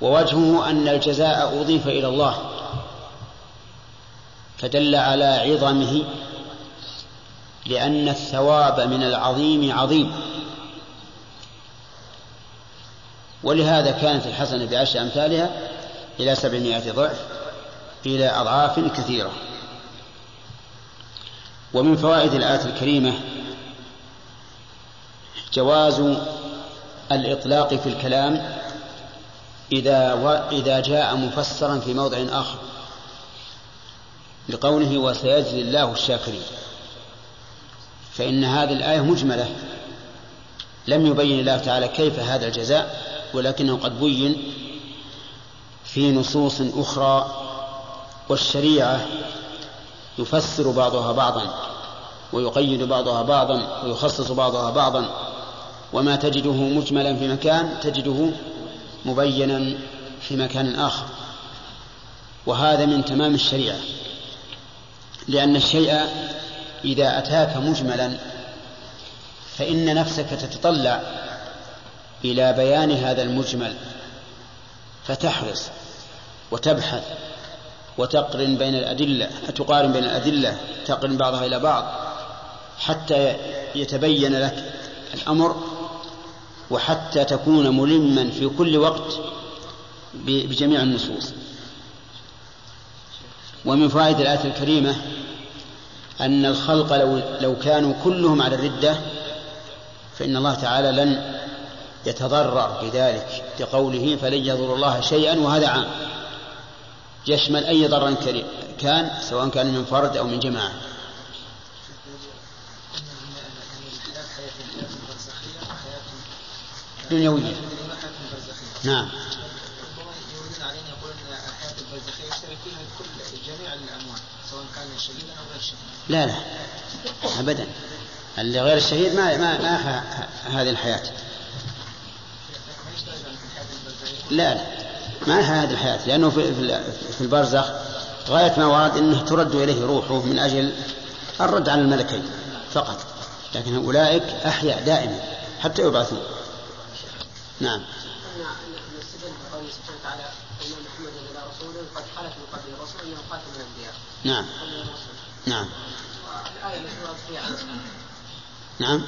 ووجهه أن الجزاء أضيف إلى الله، فدل على عظمه، لأن الثواب من العظيم عظيم. ولهذا كانت الحسنة بعشر أمثالها إلى سبعمائة ضعف، إلى أضعاف كثيرة. ومن فوائد الآية الكريمة جواز الإطلاق في الكلام إذا, و... إذا جاء مفسرا في موضع آخر، لقوله وسيجزي الله الشاكرين. فإن هذه الآية مجملة، لم يبين الله تعالى كيف هذا الجزاء، ولكنه قد بين في نصوص أخرى. والشريعة يفسر بعضها بعضا، ويقيد بعضها بعضا، ويخصص بعضها بعضا. وما تجده مجملا في مكان تجده مبينا في مكان آخر، وهذا من تمام الشريعة، لأن الشيء إذا أتاك مجملا فإن نفسك تتطلع إلى بيان هذا المجمل، فتحرص وتبحث وتقرن بين الأدلة، تقارن بين الأدلة، تقرن بعضها إلى بعض حتى يتبين لك الأمر، وحتى تكون ملما في كل وقت بجميع النصوص. ومن فوائد الآية الكريمة أن الخلق لو, لو كانوا كلهم على الردة فإن الله تعالى لن يتضرر بذلك لقوله فلن يضر الله شيئا، وهذا عام يشمل أي ضرر كان سواء كان من فرد أو من جماعة. دنيوية. نعم. لا لا أبدا، اللي غير الشهيد ما ما ما هذه الحياة. لا لا ما هذه الحياة، لأنه في في البرزخ غاية ما ورد أنه ترد إليه روحه من أجل الرد عن الملكين فقط، لكن أولئك أحياء دائما حتى يبعثون. نعم. نعم. نعم. نعم.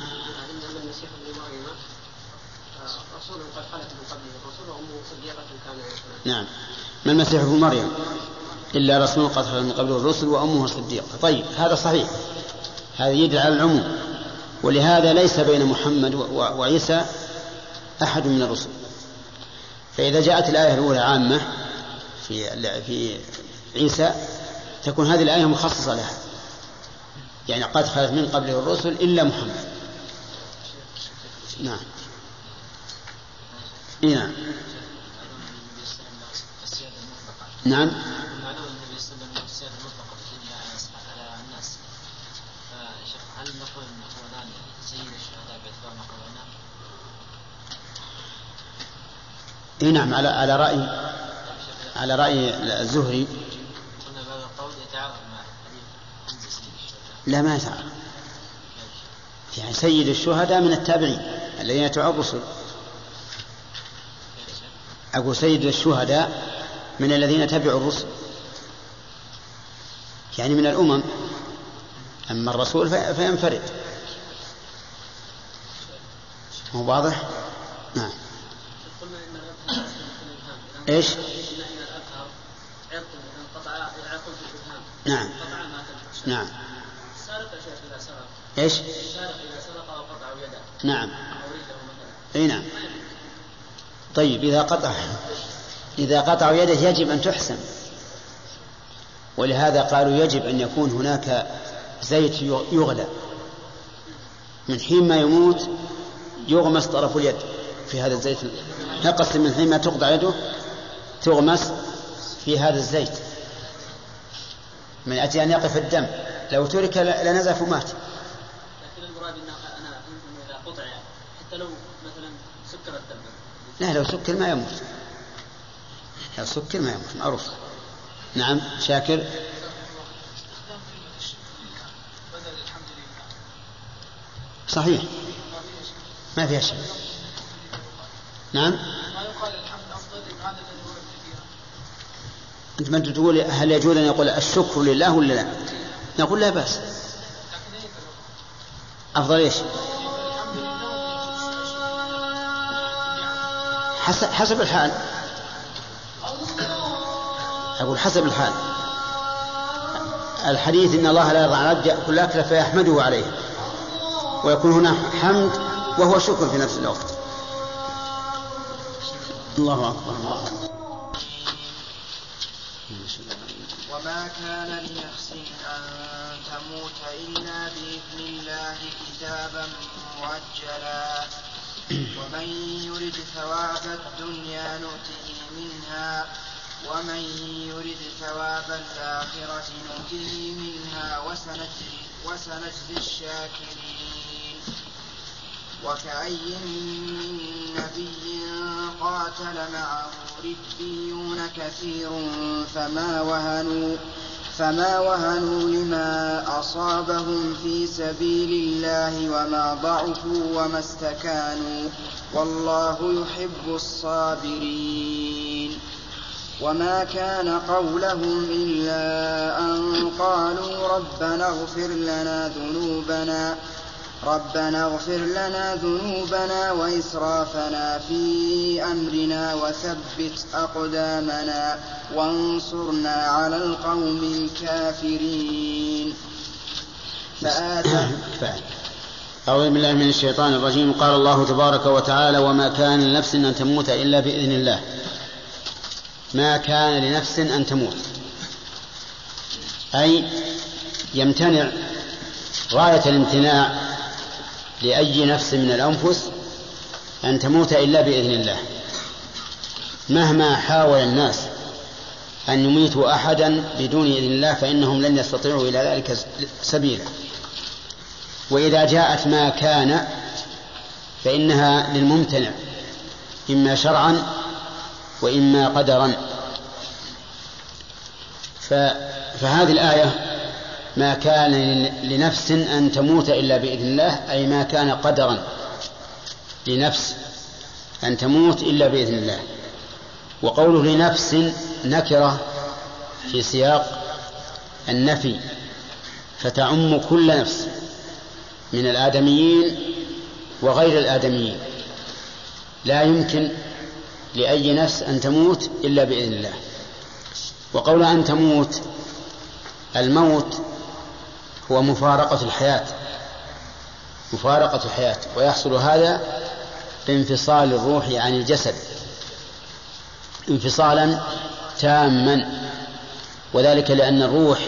نعم. ما المسيح ابن مريم إلا رسول قد خلت من قبله الرسل وأمه صديقة. طيب هذا صحيح، هذا يدل على العموم، ولهذا ليس بين محمد وعيسى أحد من الرسل. فإذا جاءت الآية الأولى عامة في في عيسى تكون هذه الآية مخصصة لها، يعني قد خلت من قبله الرسل إلا محمد. نعم. نعم. نعم. نعم على على رأي على رأي الزهري. لا ما يتعارض، يعني سيد الشهداء من التابعين الذين يتبعون الرسل. أقول سيد الشهداء من الذين تبعوا الرسل، يعني من الأمم، أما الرسول فينفرد. هو واضح؟ نعم. إيش؟ نعم. نعم. إيش؟ نعم. أي نعم. طيب إذا قطع إذا قطع يده يجب أن تحسن، ولهذا قالوا يجب أن يكون هناك زيت يغلى من حين ما يموت، يغمس طرف اليد في هذا الزيت، نقص من حين ما تقطع يده تغمس في هذا الزيت من أجل أن يقف الدم، لو ترك لنزف ومات. لكن المراد أنا إذا قطع حتى لو مثلا سكر الدم. لا لو سكر ما يموت، لو سكر ما يموت معروف. نعم شاكر. صحيح ما فيها شيء. نعم. أنت ما تقول هل يجوز أن يقول الشكر لله ولا لا؟ نقول لا بأس. أفضل إيش؟ حسب الحال. أقول حسب الحال. الحديث إن الله لا يرضى عن عبده يأكل أكله فيحمده عليه، ويكون هنا حمد وهو شكر في نفس الوقت. الله أكبر. وما كان لنفس أن تموت إلا بإذن الله كتابا مؤجلا، ومن يرد ثواب الدنيا نؤته منها ومن يرد ثواب الآخرة نؤته منها وسنجزي الشاكرين. وكأي من نبي قاتل معه ربيون كثير فما وهنوا فما وهنوا لما أصابهم في سبيل الله وما ضعفوا وما استكانوا والله يحب الصابرين. وما كان قولهم إلا أن قالوا ربنا اغفر لنا ذنوبنا ربنا اغفر لنا ذنوبنا وإسرافنا في أمرنا وثبت أقدامنا وانصرنا على القوم الكافرين. فآتى أعوذ بالله من الشيطان الرجيم. قال الله تبارك وتعالى: وما كان لنفس أن تموت إلا بإذن الله. ما كان لنفس أن تموت، أي يمتنع غاية الامتناع لأي نفس من الأنفس أن تموت إلا بإذن الله، مهما حاول الناس أن يميتوا أحدا بدون إذن الله فإنهم لن يستطيعوا إلى ذلك سبيلا. وإذا جاءت ما كان فإنها للممتنع إما شرعا وإما قدرا. فهذه الآية ما كان لنفس أن تموت إلا بإذن الله، أي ما كان قدرا لنفس أن تموت إلا بإذن الله. وقوله لنفس نكرة في سياق النفي فتعم كل نفس من الآدميين وغير الآدميين، لا يمكن لأي نفس أن تموت إلا بإذن الله. وقول أن تموت، الموت هو مفارقة الحياة، مفارقة الحياة، ويحصل هذا بانفصال الروح عن الجسد انفصالا تاما، وذلك لأن الروح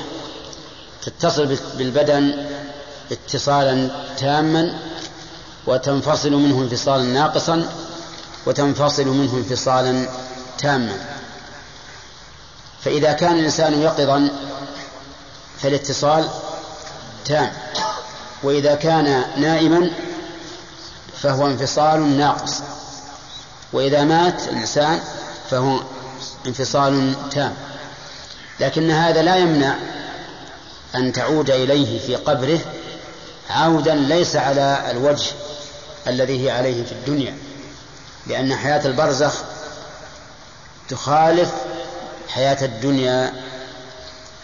تتصل بالبدن اتصالا تاما وتنفصل منه انفصالا ناقصا وتنفصل منه انفصالا تاما. فإذا كان الإنسان يقظا فالاتصال تام، وإذا كان نائما فهو انفصال ناقص، وإذا مات الإنسان فهو انفصال تام. لكن هذا لا يمنع أن تعود إليه في قبره عودا ليس على الوجه الذي هي عليه في الدنيا، لأن حياة البرزخ تخالف حياة الدنيا.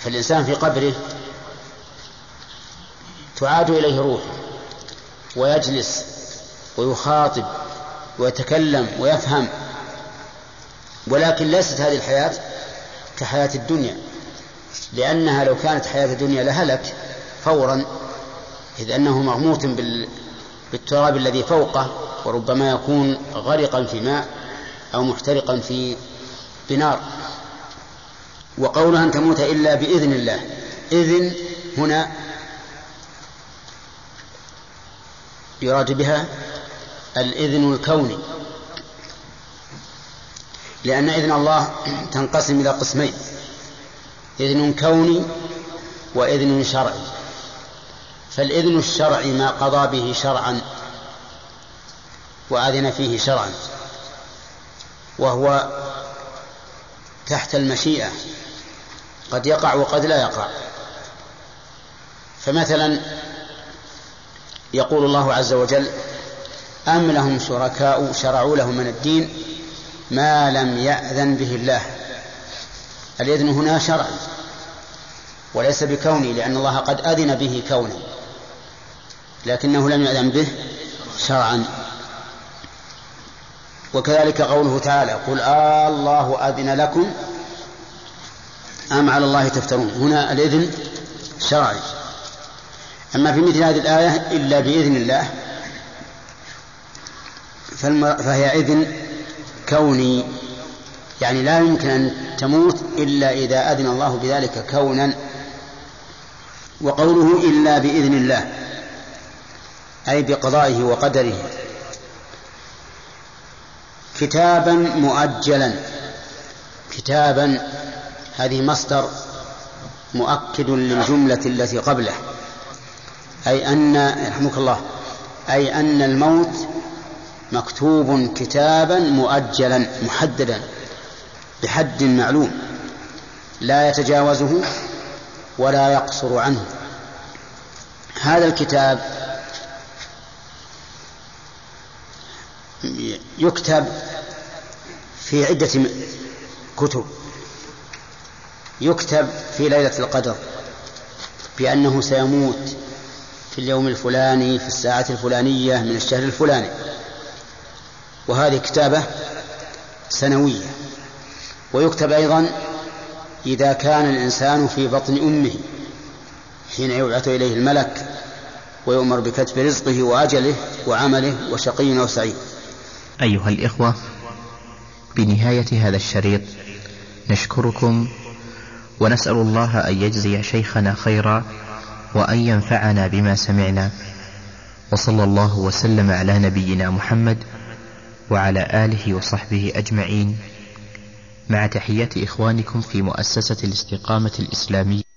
فالإنسان في قبره تعاد إليه روحه ويجلس ويخاطب ويتكلم ويفهم، ولكن ليست هذه الحياة كحياة الدنيا، لأنها لو كانت حياة الدنيا لهلك فورا، إذ أنه مغموط بالتراب الذي فوقه، وربما يكون غرقا في ماء أو محترقا في بنار. وقولها أن تموت إلا بإذن الله، إذن هنا يراد بها الإذن الكوني، لأن إذن الله تنقسم إلى قسمين: إذن كوني وإذن شرعي. فالإذن الشرعي ما قضى به شرعا وأذن فيه شرعا، وهو تحت المشيئة، قد يقع وقد لا يقع. فمثلا يقول الله عز وجل: أم لهم شركاء شرعوا لهم من الدين ما لم يأذن به الله. الإذن هنا شرع وليس بكوني، لأن الله قد أذن به كوني لكنه لم يأذن به شرعا. وكذلك قوله تعالى: قل آه الله أذن لكم أم على الله تفترون. هنا الإذن شرعي. أما في مثل هذه الآية إلا بإذن الله فهي إذن كوني، يعني لا يمكن أن تموت إلا إذا أذن الله بذلك كونا. وقوله إلا بإذن الله أي بقضائه وقدره، كتابا مؤجلا. كتابا هذه مصدر مؤكد للجملة التي قبله، أي أن رحمك الله أي أن الموت مكتوب كتابا مؤجلا محددا بحد معلوم لا يتجاوزه ولا يقصر عنه. هذا الكتاب يكتب في عدة كتب، يكتب في ليلة القدر بأنه سيموت في اليوم الفلاني في الساعة الفلانية من الشهر الفلاني. وهذه كتابة سنوية. ويكتب أيضا إذا كان الإنسان في بطن أمه حين يبعث إليه الملك ويؤمر بكتب رزقه وأجله وعمله وشقي أو سعيد. أيها الإخوة، بنهاية هذا الشريط نشكركم ونسأل الله أن يجزي شيخنا خيرا وأن ينفعنا بما سمعنا، وصلى الله وسلم على نبينا محمد وعلى آله وصحبه أجمعين، مع تحيات إخوانكم في مؤسسة الاستقامة الإسلامية.